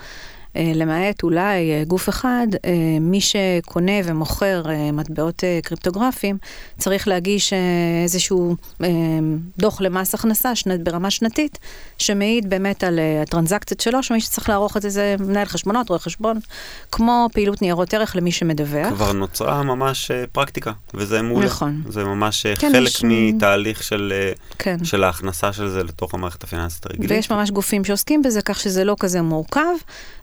למעט אולי גוף אחד, מי שקונה ומוכר מטבעות קריפטוגרפיים, צריך להגיש איזשהו דוח למס הכנסה ברמה שנתית, שמעיד באמת על הטרנזקציות שלו, שמי שצריך לערוך את זה, זה מנהל חשבונות, רואה חשבון, כמו פעילות ניירות ערך למי שמדווח. כבר נוצרה ממש פרקטיקה, וזה מעולה. נכון. זה ממש כן, חלק יש... מתהליך של, כן. של ההכנסה של זה לתוך המערכת הפיננסית הרגילה. ויש ממש גופים שעוסקים בזה, כך שזה לא כזה מורכב,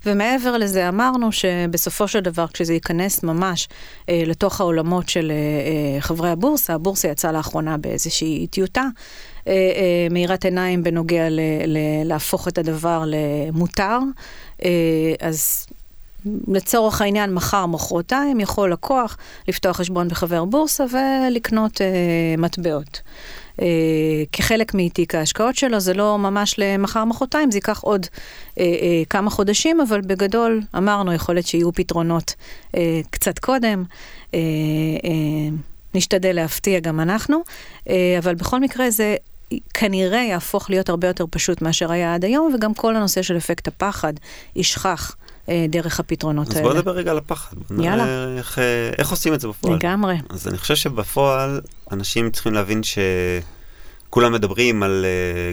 ומעט מעבר לזה אמרנו שבסופו של דבר, כשזה ייכנס ממש אה, לתוך העולמות של אה, חברי הבורסה, הבורסה יצאה לאחרונה באיזושהי טיוטה, אה, אה, מהירת עיניים בנוגע ל, ל, להפוך את הדבר למותר, אה, אז לצורך העניין מחר מחרותיים יכול לקוח לפתוח חשבון בחבר בורסה ולקנות אה, מטבעות. אה, כחלק מתיק ההשקעות שלו, זה לא ממש למחר מחרתיים, זה ייקח עוד אה, אה, כמה חודשים, אבל בגדול אמרנו יכולת שיהיו פתרונות אה, קצת קודם, אה, אה, נשתדל להפתיע גם אנחנו, אה, אבל בכל מקרה זה כנראה יהפוך להיות הרבה יותר פשוט מאשר היה עד היום, וגם כל הנושא של אפקט הפחד ישכח דרך הפתרונות האלה. אז בואו נדבר רגע על הפחד. יאללה. איך, איך עושים את זה בפועל? לגמרי. אז אני חושב שבפועל אנשים צריכים להבין שכולם מדברים על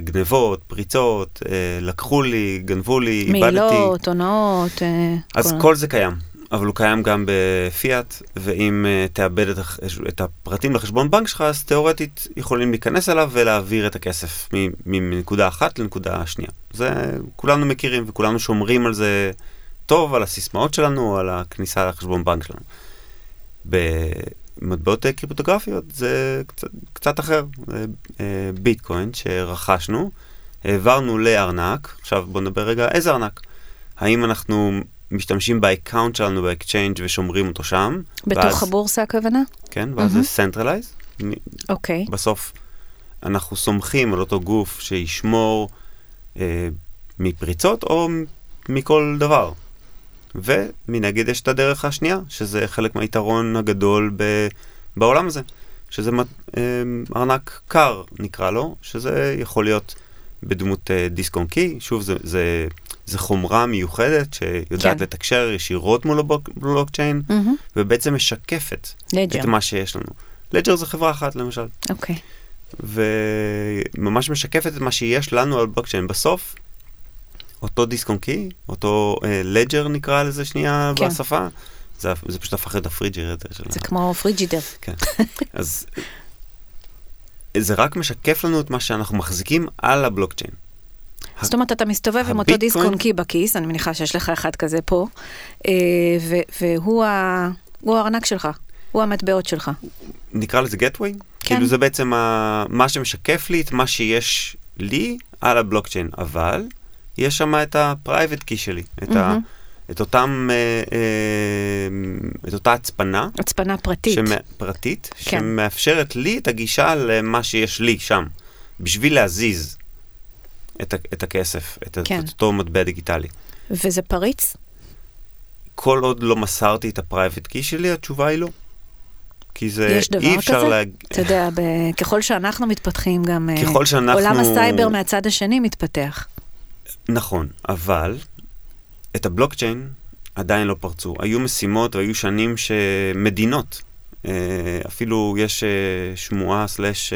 גנבות, פריצות, לקחו לי, גנבו לי, איבדתי. מילות, עונאות. אז כל זה קיים. אבל הוא קיים גם בפיאט, ואם תאבד את הפרטים לחשבון בנק שלך, אז תיאורטית יכולים להיכנס אליו ולהעביר את הכסף מנקודה אחת לנקודה השנייה. זה כולנו מכירים וכולנו שומרים על זה טוב, על הסיסמאות שלנו, על הכניסה לחשבון בנק שלנו. במטבעות קריפטוגרפיות זה קצת, קצת אחר. ביטקוין שרכשנו, העברנו לארנק, עכשיו בוא נדבר רגע איזה ארנק. האם אנחנו משתמשים באקאונט שלנו באקצ'יינג' ושומרים אותו שם? בתוך ואז, הבורסה הכוונה? כן, ואז mm-hmm. זה decentralized. אוקיי. Okay. בסוף אנחנו סומכים על אותו גוף שישמור אה, מפריצות או מכל דבר. ומנגד יש את הדרך השנייה, שזה חלק מהיתרון הגדול ב- בעולם הזה, שזה אה, ארנק קר נקרא לו, שזה יכול להיות בדמות אה, דיסקון קי, שוב זה... זה זו חומרה מיוחדת שיודעת כן. לתקשר ישירות מול הבלוקצ'יין, mm-hmm. ובעצם משקפת Ledger. את מה שיש לנו. לג'ר זו חברה אחת, למשל. אוקיי. Okay. וממש משקפת את מה שיש לנו על בלוקצ'יין. בסוף, אותו דיסקונקי, אותו לג'ר uh, נקרא לזה שנייה כן. בשפה, זה, זה פשוט הפך את הפריג'ידר. זה כמו הפריג'ידר. כן. אז זה רק משקף לנו את מה שאנחנו מחזיקים על הבלוקצ'יין. זאת אומרת, אתה מסתובב עם אותו דיסקונקי בכיס, אני מניחה שיש לך אחד כזה פה, והוא הארנק שלך, הוא המטבעות שלך. נקרא לזה גטווי? כאילו זה בעצם מה שמשקף לי את מה שיש לי על הבלוקצ'יין, אבל יש שם את הפרייבט קי שלי, את אותה הצפנה. הצפנה פרטית. פרטית, שמאפשרת לי את הגישה למה שיש לי שם, בשביל להזיז. את, את הכסף, את, כן. את אותו מטבע דיגיטלי. וזה פריץ? כל עוד לא מסרתי את הפרייבט קי שלי, התשובה היא לא. כי זה יש דבר אי אפשר כזה? לה... אתה יודע, ב... ככל שאנחנו מתפתחים גם... ככל שאנחנו... עולם הסייבר מהצד השני מתפתח. נכון, אבל את הבלוקצ'יין עדיין לא פרצו. היו משימות והיו שנים שמדינות, אפילו יש שמועה סלש...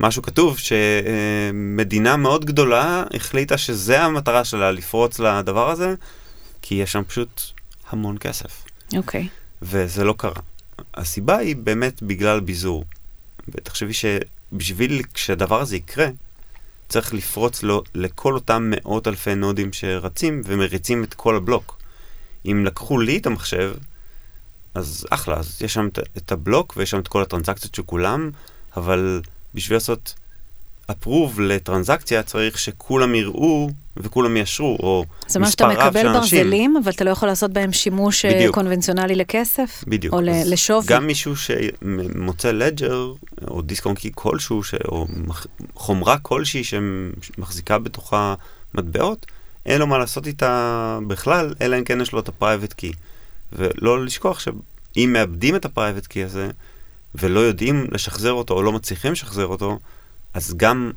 משהו כתוב שמדינה מאוד גדולה החליטה שזה המטרה שלה לפרוץ לדבר הזה, כי יש שם פשוט המון כסף. אוקיי. וזה לא קרה. הסיבה היא באמת בגלל ביזור. ותחשבי שבשביל כשהדבר הזה יקרה, צריך לפרוץ לו לכל אותם מאות אלפי נודים שרצים ומריצים את כל הבלוק. אם לקחו לי את המחשב, אז אחלה, אז יש שם את הבלוק ויש שם את כל הטרנזקציות של כולם, אבל... בשביל לעשות אפרוב לטרנזקציה, צריך שכולם יראו וכולם ישרו, או מספר רב של אנשים. זאת אומרת, שאתה מקבל ברזלים, אבל אתה לא יכול לעשות בהם שימוש קונבנציונלי לכסף? בדיוק. או לשווי? גם מישהו שמוצא לג'ר, או דיסקונקי כלשהו, או חומרה כלשהי שמחזיקה בתוכה מטבעות, אין לו מה לעשות איתה בכלל, אלא אם כן יש לו את הפרייבט קי. ולא לשכוח שאם מאבדים את הפרייבט קי הזה, ולא יודעים לשחזר אותו, או לא מצליחים לשחזר אותו, אז גם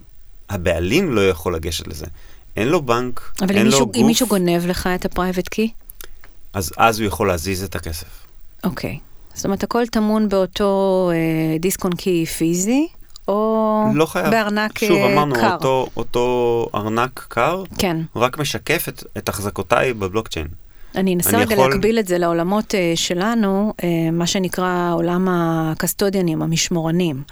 הבעלים לא יכול לגשת לזה. אין לו בנק, אין לו מישהו, גוף. אבל אם מישהו גונב לך את הפרייבט קי? אז אז הוא יכול להזיז את הכסף. אוקיי. Okay. זאת אומרת, הכל תמון באותו אה, דיסקון קי פיזי, או לא חייב. בארנק שוב, אמרנו, קר. שוב, אמרנו, אותו ארנק קר, כן. רק משקף את, את החזקותיי בבלוקצ'יין. אני אנסה רגע יכול... להקביל את זה לעולמות uh, שלנו, uh, מה שנקרא עולם הקסטודיאנים, המשמורנים.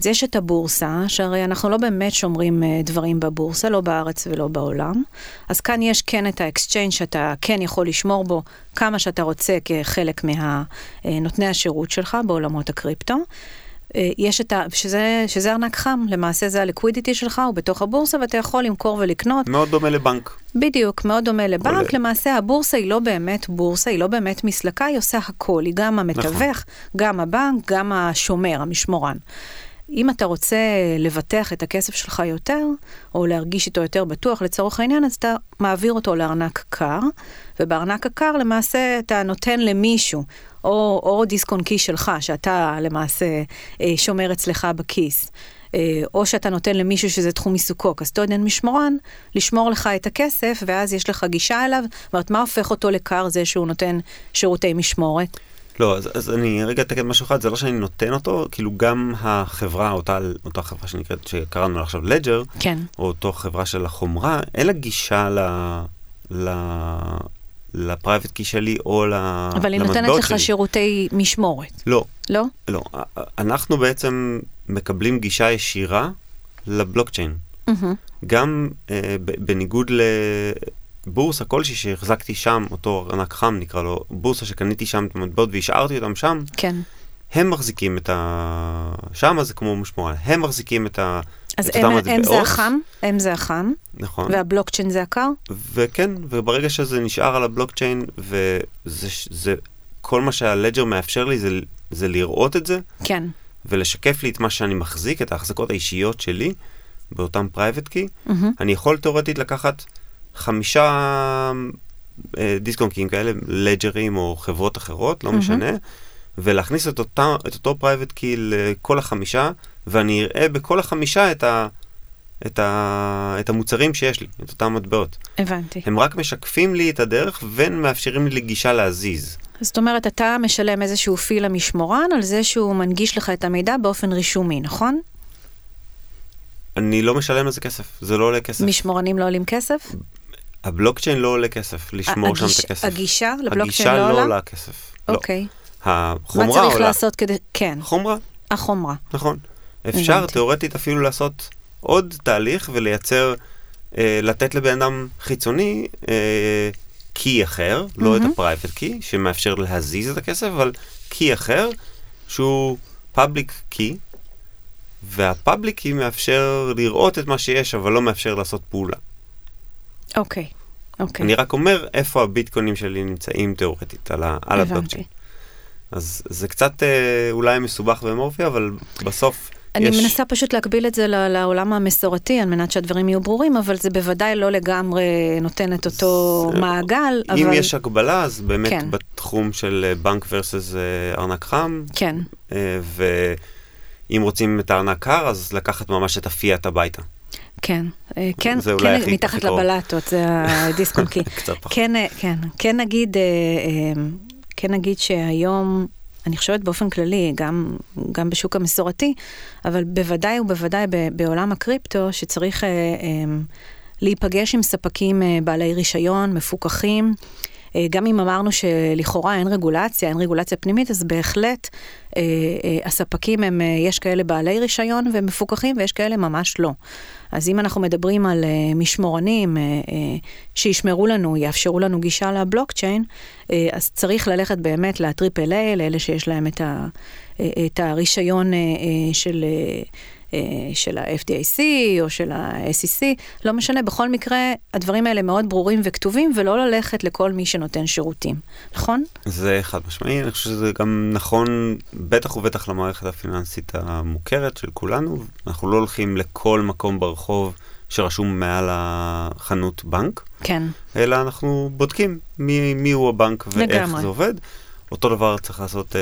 אז יש את הבורסה, שהרי אנחנו לא באמת שומרים uh, דברים בבורסה, לא בארץ ולא בעולם. אז כאן יש כן את האקסצ'יינג שאתה כן יכול לשמור בו כמה שאתה רוצה כחלק מהנותני uh, השירות שלך בעולמות הקריפטו. Uh, יש את ה... שזה, שזה ארנק חם, למעשה זה הליקווידיטי שלך, הוא בתוך הבורסה, ואתה יכול למכור ולקנות. מאוד דומה לבנק. בדיוק, מאוד דומה לבנק. עולה. למעשה הבורסה היא לא באמת בורסה, היא לא באמת מסלקה, היא עושה הכל. היא גם המתווך, נכון. גם הבנק, גם השומר, המשמורן. אם אתה רוצה לבטח את הכסף שלך יותר, או להרגיש איתו יותר בטוח לצורך העניין, אז אתה מעביר אותו לארנק קר, ובארנק הקר למעשה אתה נותן למישהו, או, או דיסקון קי שלך, שאתה למעשה שומר אצלך בכיס, או שאתה נותן למישהו שזה תחום עיסוקו, קסטודיאן משמורן, לשמור לך את הכסף, ואז יש לך גישה אליו, ואת מה הופך אותו לקר זה שהוא נותן שירותי משמורת? לא, אז, אז אני רגע אתקן משהו אחד, זה לא שאני נותן אותו, כאילו גם החברה, אותה, אותה חברה שנקראת, שקראנו לה עכשיו לג'ר, כן. או אותו חברה של החומרה, אין לה גישה ל... ל... לפרייבט קי שלי או למטבעות שלי. אבל היא נותנת לך שירותי משמורת. לא. לא? לא. אנחנו בעצם מקבלים גישה ישירה לבלוקצ'יין. Mm-hmm. גם אה, ב- בניגוד ל... בורסה כלשהי שהחזקתי שם, אותו ארנק חם נקרא לו, בורסה שקניתי שם את המטבעות והשארתי אותם שם, כן. הם מחזיקים את ה... שם זה כמו משמורה, הם מחזיקים את ה... אז הם זה החם, הם זה החם, נכון. והבלוקצ'יין זה הקר? וכן, וברגע שזה נשאר על הבלוקצ'יין, וזה, זה, כל מה שהלג'ר מאפשר לי זה, זה לראות את זה, כן. ולשקף לי את מה שאני מחזיק, את ההחזקות האישיות שלי, באותם פרייבט קי, mm-hmm. אני יכול תיאורטית לקחת חמישה אה, דיסקונקים כאלה, לג'רים או חברות אחרות, לא mm-hmm. משנה, ולהכניס את, אותה, את אותו פרייבט קי לכל החמישה, ואני אראה בכל החמישה את, ה, את, ה, את המוצרים שיש לי, את אותם מטבעות. הבנתי. הם רק משקפים לי את הדרך, ומאפשרים לי לגישה להזיז. זאת אומרת, אתה משלם איזשהו פי למשמורן, על זה שהוא מנגיש לך את המידע באופן רישומי, נכון? אני לא משלם לזה כסף, זה לא עולה כסף. משמורנים לא עולים כסף? הבלוקצ'יין לא עולה כסף, לשמור שם את הכסף. הגישה לבלוקצ'יין לא עולה? הגישה לא עולה כסף. אוקיי. החומרה עולה. מה צריך לעשות כדי... כן. חומרה. החומרה. נכון. אפשר תיאורטית אפילו לעשות עוד תהליך ולייצר, לתת לבן אדם חיצוני קי אחר, לא את הפרייבט קי, שמאפשר להזיז את הכסף, אבל קי אחר, שהוא פאבליק קי, והפאבליק קי מאפשר לראות את מה שיש, אבל לא מאפשר לעשות פעולה. אוקיי, אוקיי. אני רק אומר איפה הביטקוינים שלי נמצאים תיאורטית, על הבלוקצ'יין. אז זה קצת אולי מסובך ומורפי, אבל בסוף... אני יש... מנסה פשוט להקביל את זה לעולם המסורתי, על מנת שהדברים יהיו ברורים, אבל זה בוודאי לא לגמרי נותן את אותו זה... מעגל. אם אבל... יש הקבלה, אז באמת כן. בתחום של בנק versus ארנק חם. כן. ואם רוצים את הארנק קר, אז לקחת ממש את הפיאט הביתה. כן, כן, מתחת לבלטות, זה הדיסקונקי. קצת פחות. כן, נגיד... כן נגיד שהיום, אני חושבת באופן כללי, גם, גם בשוק המסורתי, אבל בוודאי ובוודאי בעולם הקריפטו, שצריך אה, אה, להיפגש עם ספקים אה, בעלי רישיון, מפוקחים, אה, גם אם אמרנו שלכאורה אין רגולציה, אין רגולציה פנימית, אז בהחלט אה, אה, הספקים הם, אה, יש כאלה בעלי רישיון ומפוקחים, ויש כאלה ממש לא. אז אם אנחנו מדברים על משמורנים שישמרו לנו, יאפשרו לנו גישה לבלוקצ'יין, אז צריך ללכת באמת לטריפל איי, לאלה שיש להם את הרישיון של... של ה-אף טי איי סי או של ה-אס סי סי, לא משנה, בכל מקרה הדברים האלה מאוד ברורים וכתובים, ולא ללכת לכל מי שנותן שירותים, נכון? זה חד משמעי, אני חושב שזה גם נכון, בטח ובטח למערכת הפיננסית המוכרת של כולנו, אנחנו לא הולכים לכל מקום ברחוב שרשום מעל החנות בנק, כן. אלא אנחנו בודקים מי, מי הוא הבנק ואיך לגמרי. זה עובד. אותו דבר צריך לעשות uh,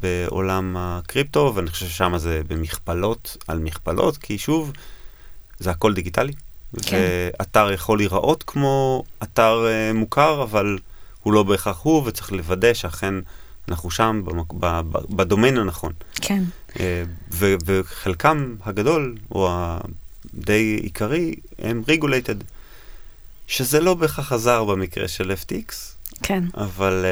בעולם הקריפטו, ואני חושב ששם זה במכפלות על מכפלות, כי שוב, זה הכל דיגיטלי. כן. ואתר יכול להיראות כמו אתר uh, מוכר, אבל הוא לא בהכרח הוא, וצריך לוודא שאכן אנחנו שם במק... ב... ב... בדומיין הנכון. כן. Uh, ו... וחלקם הגדול, או הדי עיקרי, הם רגולייטד, שזה לא בהכרח עזר במקרה של אף טי אקס, כן. אבל,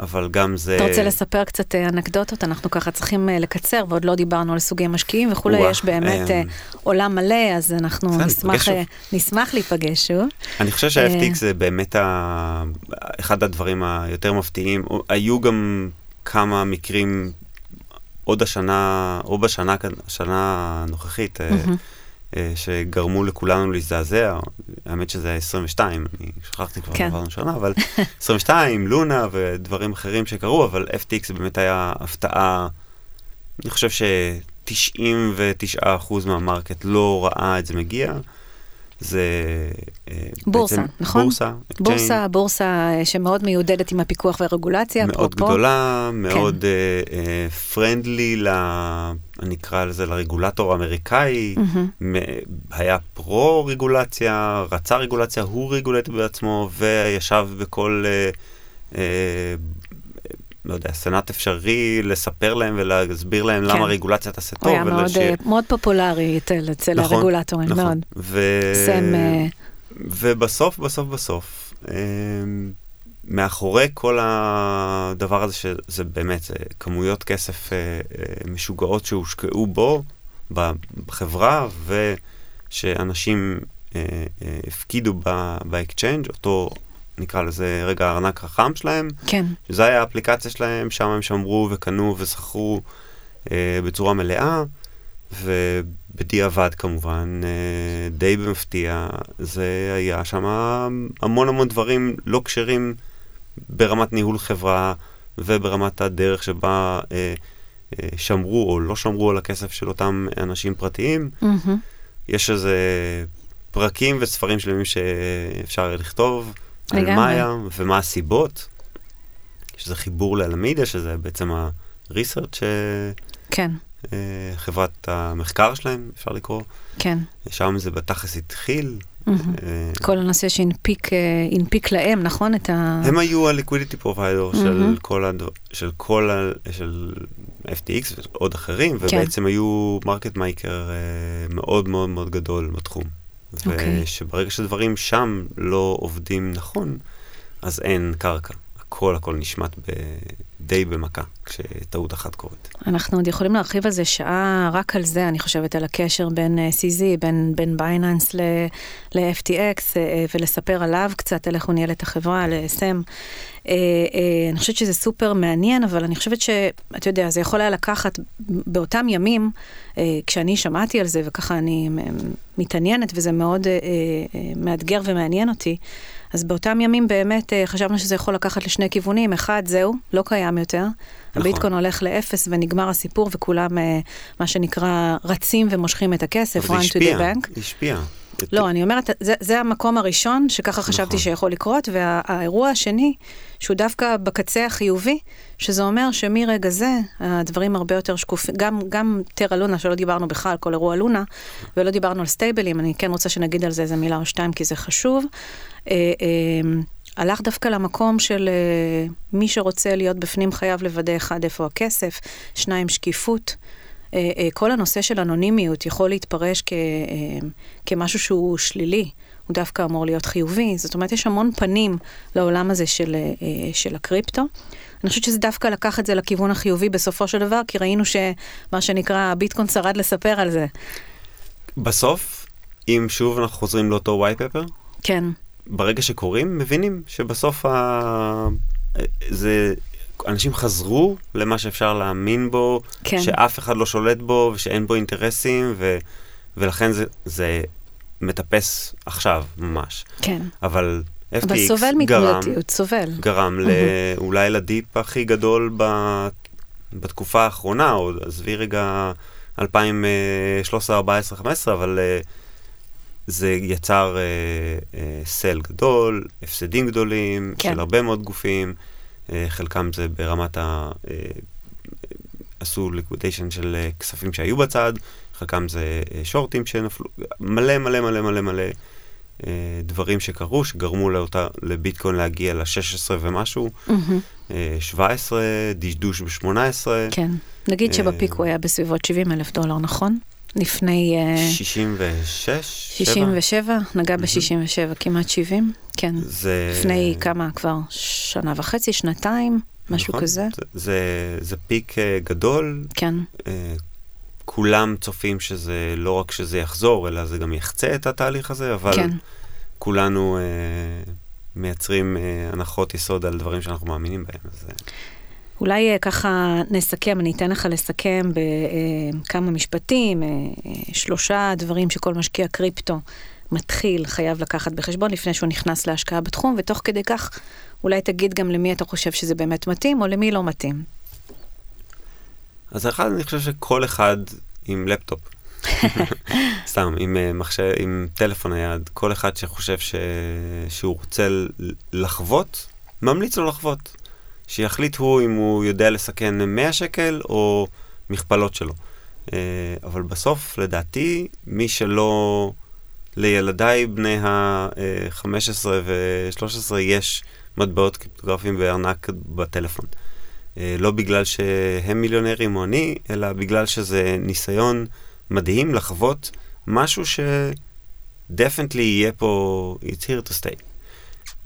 אבל גם זה... אתה רוצה לספר קצת אנקדוטות? אנחנו ככה צריכים לקצר, ועוד לא דיברנו על סוגי משקיעים וכולי, יש באמת עולם מלא, אז אנחנו נשמח להיפגש שוב. אני חושב שה-אף טי אקס זה באמת אחד הדברים היותר מפתיעים. היו גם כמה מקרים עוד השנה, או בשנה הנוכחית, שגרמו לכולנו להזדעזע, האמת שזה היה עשרים ושתיים, אני שכחתי כבר עברנו שנה, אבל עשרים ושתיים, לונה ודברים אחרים שקרו, אבל אף טי אקס באמת היה הפתעה, אני חושב ש-תשעים ותשעה אחוז מהמרקט לא ראה את זה מגיע, זה בורסה, נכון? בורסה, בורסה שמאוד מיודדת עם הפיקוח והרגולציה, מאוד גדולה, מאוד פרנדלי, אני אקרא לזה לרגולטור האמריקאי, היה פרו-רגולציה, רצה רגולציה, הוא רגולט בעצמו, וישב בכל, לא יודע, סנאט אפשרי לספר להם ולהסביר להם למה רגולציה תעשה טוב. הוא היה מאוד פופולרי אצל הרגולטורים, מאוד. ובסוף, בסוף, בסוף, מאחורי כל הדבר הזה, שזה באמת כמויות כסף משוגעות שהושקעו בו, בחברה, ושאנשים הפקידו באקצ'יינג', אותו נקרא לזה רגע ארנק חכם שלהם, כן. שזה היה האפליקציה שלהם, שם הם שמרו וקנו וסחרו אה, בצורה מלאה, ובדיעבד כמובן, אה, די במפתיע, זה היה שם המון המון דברים לא קשרים ברמת ניהול חברה, וברמת הדרך שבה אה, אה, שמרו או לא שמרו על הכסף של אותם אנשים פרטיים. Mm-hmm. יש איזה פרקים וספרים שלמים שאפשר לכתוב, על מה היה ומה הסיבות, שזה חיבור לאלמידה, שזה בעצם הריסרט שחברת המחקר שלהם, אפשר לקרוא. כן. שם זה בתכלס התחיל. כל הנושא שהנפיק להם, נכון? הם היו הליקווידיטי פרוביידר של כל ה... של אף טי אקס ועוד אחרים, ובעצם היו מרקט מייקר מאוד מאוד מאוד גדול בתחום. ושברגע שדברים שם לא עובדים נכון, אז אין קרקע. הכל, הכל נשמט די במכה, כשטעות אחת קורית. אנחנו עוד יכולים להרחיב על זה שעה רק על זה, אני חושבת על הקשר בין סי זי, בין, בין בייננס ל-אף טי אקס, ולספר עליו קצת, על איך הוא ניהל את החברה, ל-אס אם. אני חושבת שזה סופר מעניין, אבל אני חושבת שאת יודע, זה יכול היה לקחת באותם ימים, כשאני שמעתי על זה, וככה אני מתעניינת, וזה מאוד מאתגר ומעניין אותי, אז באותם ימים באמת חשבנו שזה יכול לקחת לשני כיוונים. אחד, זהו, לא קיים יותר. הביטקוין הולך לאפס ונגמר הסיפור, וכולם, מה שנקרא, רצים ומושכים את הכסף, run to the bank. השפיע. לא, אני אומרת, זה המקום הראשון שככה חשבתי שיכול לקרות, והאירוע השני, שהוא דווקא בקצה החיובי, שזה אומר שמרגע זה, הדברים הרבה יותר שקופים, גם תרה לונה, שלא דיברנו בכלל, כל אירוע לונה, ולא דיברנו על סטייבלים, אני כן רוצה שנגיד על זה איזה מילה או שתיים, כי זה חשוב. הלך דווקא למקום של מי שרוצה להיות בפנים חייב לוודא אחד איפה הכסף, שניים שקיפות, כל הנושא של אנונימיות יכול להתפרש כ, כמשהו שהוא שלילי, הוא דווקא אמור להיות חיובי, זאת אומרת יש המון פנים לעולם הזה של, של הקריפטו, אני חושבת שזה דווקא לקח את זה לכיוון החיובי בסופו של דבר, כי ראינו שמה שנקרא הביטקוין שרד לספר על זה. בסוף, אם שוב אנחנו חוזרים לאותו whitepaper, כן. ברגע שקוראים, מבינים שבסוף ה... זה... אנשים חזרו למה שאפשר להאמין בו, כן. שאף אחד לא שולט בו, ושאין בו אינטרסים, ו... ולכן זה, זה מטפס עכשיו ממש. כן. אבל אף טי אקס אבל סובל גרם, סובל. גרם mm-hmm. לא... אולי לדיפ הכי גדול ב... בתקופה האחרונה, או עזבי רגע אלפיים ושלוש עשרה, ארבע עשרה, חמש עשרה, אבל... זה יצר אה, אה, סל גדול, הפסדים גדולים, כן. של הרבה מאוד גופים, אה, חלקם זה ברמת ה... אה, עשו ליקווידיישן של אה, כספים שהיו בצד, חלקם זה אה, שורטים שנפלו, מלא מלא מלא מלא מלא אה, דברים שקרו, שגרמו לאותה, לביטקוין להגיע ל-שש עשרה ומשהו, mm-hmm. אה, שבע עשרה, דשדוש ב-שמונה עשרה. כן, נגיד אה, שבפיק הוא היה בסביבות שבעים אלף דולר, נכון? לפני... שישים ושש? שישים ושבע, נגע ב-שישים ושבע, כמעט שבעים, כן. לפני כמה כבר? שנה וחצי, שנתיים, משהו כזה. זה פיק גדול. כן. כולם צופים שזה, לא רק שזה יחזור, אלא זה גם יחצה את התהליך הזה, אבל כולנו מייצרים הנחות יסוד על דברים שאנחנו מאמינים בהם, אז... אולי ככה נסכם, אני אתן לך לסכם בכמה משפטים, שלושה דברים שכל משקיע קריפטו מתחיל, חייב לקחת בחשבון לפני שהוא נכנס להשקעה בתחום, ותוך כדי כך אולי תגיד גם למי אתה חושב שזה באמת מתאים, או למי לא מתאים. אז אחד, אני חושב שכל אחד עם לפטופ, סתם, עם מחשב, עם טלפון היד, כל אחד שחושב ש... שהוא רוצה לחוות, ממליץ לו לחוות. שיחליט הוא אם הוא יודע לסכן מאה שקל או מכפלות שלו. אבל בסוף, לדעתי, מי שלא, לילדיי בני ה-חמש עשרה ו-שלוש עשרה יש מטבעות קריפטוגרפיים בארנק בטלפון. לא בגלל שהם מיליונרים או אני, אלא בגלל שזה ניסיון מדהים לחוות משהו ש-definitely יהיה פה, it's here to stay.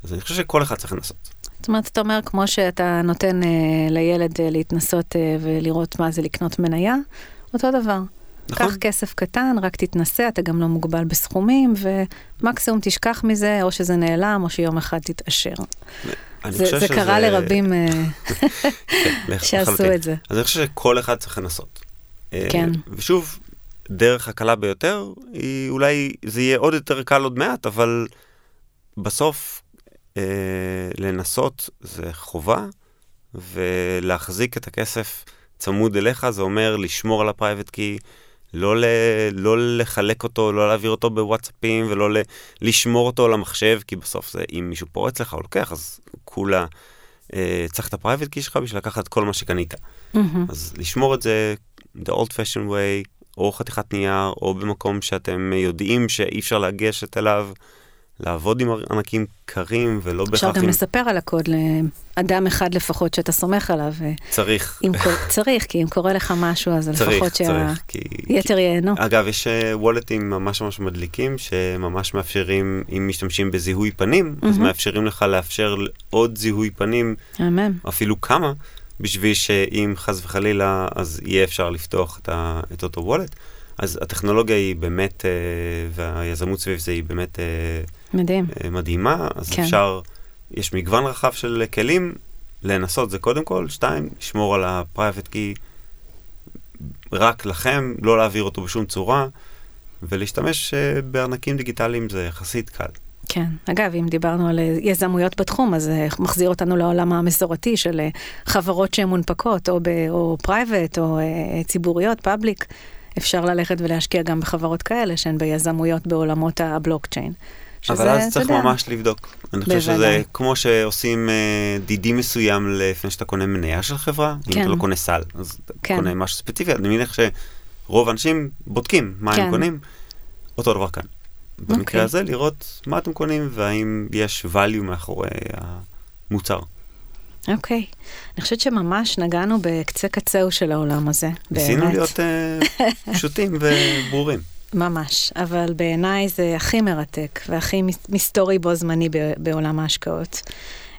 אז אני חושב שכל אחד צריך לנסות. זאת אומרת, אתה אומר, כמו שאתה נותן לילד להתנסות ולראות מה זה לקנות מניה, אותו דבר. נכון? קח כסף קטן, רק תתנסה, אתה גם לא מוגבל בסכומים, ומקסימום תשכח מזה, או שזה נעלם, או שיום אחד תתאשר. זה, זה קרה לרבים שעשו את זה. אז אני חושב שכל אחד צריך לנסות. כן. ושוב, דרך הקלה ביותר, היא, אולי זה יהיה עוד יותר קל עוד מעט, אבל בסוף אה, לנסות זה חובה, ולהחזיק את הכסף צמוד אליך, זה אומר לשמור על הפרייבט קי, לא, ל, לא לחלק אותו, לא להעביר אותו בוואטסאפים, ולא ל, לשמור אותו למחשב, כי בסוף זה, אם מישהו פורץ לך או לוקח, אז כולה אה, צריך את הפרייבט קי שלך בשביל לקחת כל מה שקנית. Mm-hmm. אז לשמור את זה the old fashioned way, או חתיכת נייר, או במקום שאתם יודעים שאי אפשר להגשת אליו, לעבוד עם ענקים קרים ולא בהכרח... אפשר גם לספר על הקוד לאדם אחד לפחות שאתה סומך עליו. צריך. צריך, כי אם קורה לך משהו, אז לפחות שהיתר ייהנו. אגב, יש וולטים ממש ממש מדליקים, שממש מאפשרים, אם משתמשים בזיהוי פנים, אז מאפשרים לך לאפשר עוד זיהוי פנים, אפילו כמה, בשביל שאם חס וחלילה, אז יהיה אפשר לפתוח את, ה, את אותו וולט. אז הטכנולוגיה היא באמת, והיזמות סביב זה היא באמת מדהים. מדהימה, אז כן. אפשר, יש מגוון רחב של כלים, לנסות זה קודם כל, שתיים, לשמור על הפרייבט קי רק לכם, לא להעביר אותו בשום צורה, ולהשתמש בארנקים דיגיטליים זה יחסית קל. כן. אגב, אם דיברנו על יזמויות בתחום, אז מחזיר אותנו לעולם המסורתי של חברות שהן מונפקות, או, או פרייבט, או ציבוריות, פאבליק. אפשר ללכת ולהשקיע גם בחברות כאלה, שהן ביזמויות בעולמות הבלוקצ'יין. אבל אז צריך ממש לבדוק. אני חושב שזה כמו שעושים דידי מסוים לפני שאתה קונה מניה של חברה, אם אתה לא קונה סל, אז קונה משהו ספציפי. אני מניח שרוב האנשים בודקים מה הם קונים. אותו דבר כאן. במקרה okay. הזה, לראות מה אתם קונים, והאם יש value מאחורי המוצר. אוקיי. Okay. אני חושבת שממש נגענו בקצה קצהו של העולם הזה. ניסינו להיות uh, פשוטים וברורים. ממש. אבל בעיניי זה הכי מרתק, והכי מסתורי בו זמני בעולם ההשקעות.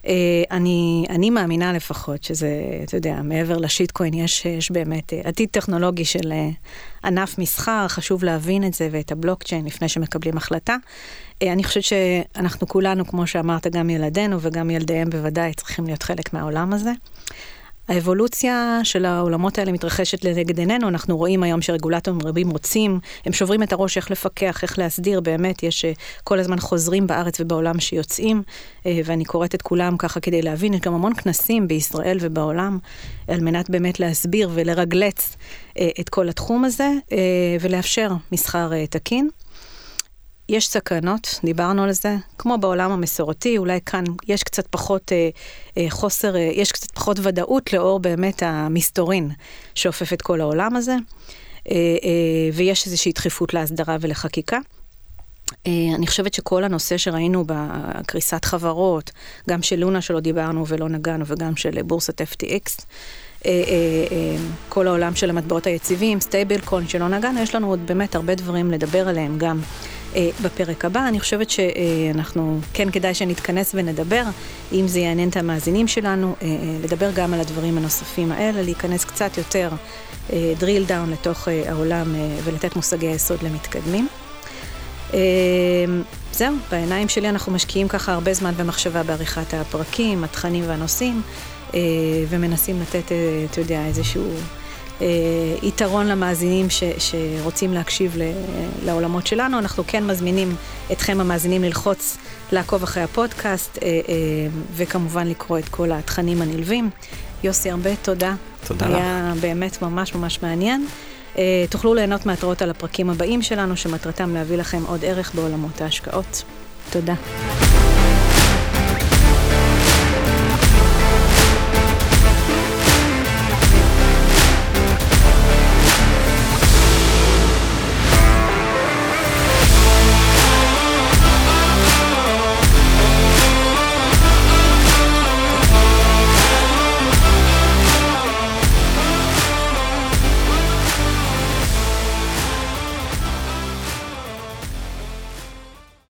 Uh, אני, אני מאמינה לפחות שזה, אתה יודע, מעבר לשיטקוין יש, יש באמת uh, עתיד טכנולוגי של uh, ענף מסחר, חשוב להבין את זה ואת הבלוקצ'יין לפני שמקבלים החלטה. Uh, אני חושבת שאנחנו כולנו, כמו שאמרת, גם ילדינו וגם ילדיהם בוודאי צריכים להיות חלק מהעולם הזה. האבולוציה של העולמות האלה מתרחשת לנגד עינינו, אנחנו רואים היום שרגולטורים רבים רוצים, הם שוברים את הראש איך לפקח, איך להסדיר, באמת יש כל הזמן חוזרים בארץ ובעולם שיוצאים, ואני קוראת את כולם ככה כדי להבין, יש גם המון כנסים בישראל ובעולם, על מנת באמת להסביר ולרגלץ את כל התחום הזה, ולאפשר מסחר תקין. יש סכנות, דיברנו על זה, כמו בעולם המסורתי, אולי כאן יש קצת פחות אה, אה, חוסר, אה, יש קצת פחות ודאות לאור באמת המסתורין שאופף את כל העולם הזה, אה, אה, ויש איזושהי דחיפות להסדרה ולחקיקה. אה, אני חושבת שכל הנושא שראינו בקריסת חברות, גם של לונה שלא דיברנו ולא נגענו, וגם של בורסת אף טי אקס, אה, אה, אה, כל העולם של המטבעות היציבים, סטייבלקוין שלא נגענו, יש לנו עוד באמת הרבה דברים לדבר עליהם גם. בפרק הבא, אני חושבת שאנחנו, כן כדאי שנתכנס ונדבר, אם זה יעניין את המאזינים שלנו, לדבר גם על הדברים הנוספים האלה, להיכנס קצת יותר drill down לתוך העולם ולתת מושגי היסוד למתקדמים. זהו, בעיניים שלי אנחנו משקיעים ככה הרבה זמן במחשבה בעריכת הפרקים, התכנים והנושאים, ומנסים לתת, אתה יודע, איזשהו... יתרון למאזינים ש, שרוצים להקשיב ל, לעולמות שלנו. אנחנו כן מזמינים אתכם המאזינים ללחוץ, לעקוב אחרי הפודקאסט, וכמובן לקרוא את כל התכנים הנלווים. יוסי, הרבה תודה. תודה היה לך. היה באמת ממש ממש מעניין. תוכלו ליהנות מהתראות על הפרקים הבאים שלנו, שמטרתם להביא לכם עוד ערך בעולמות ההשקעות. תודה.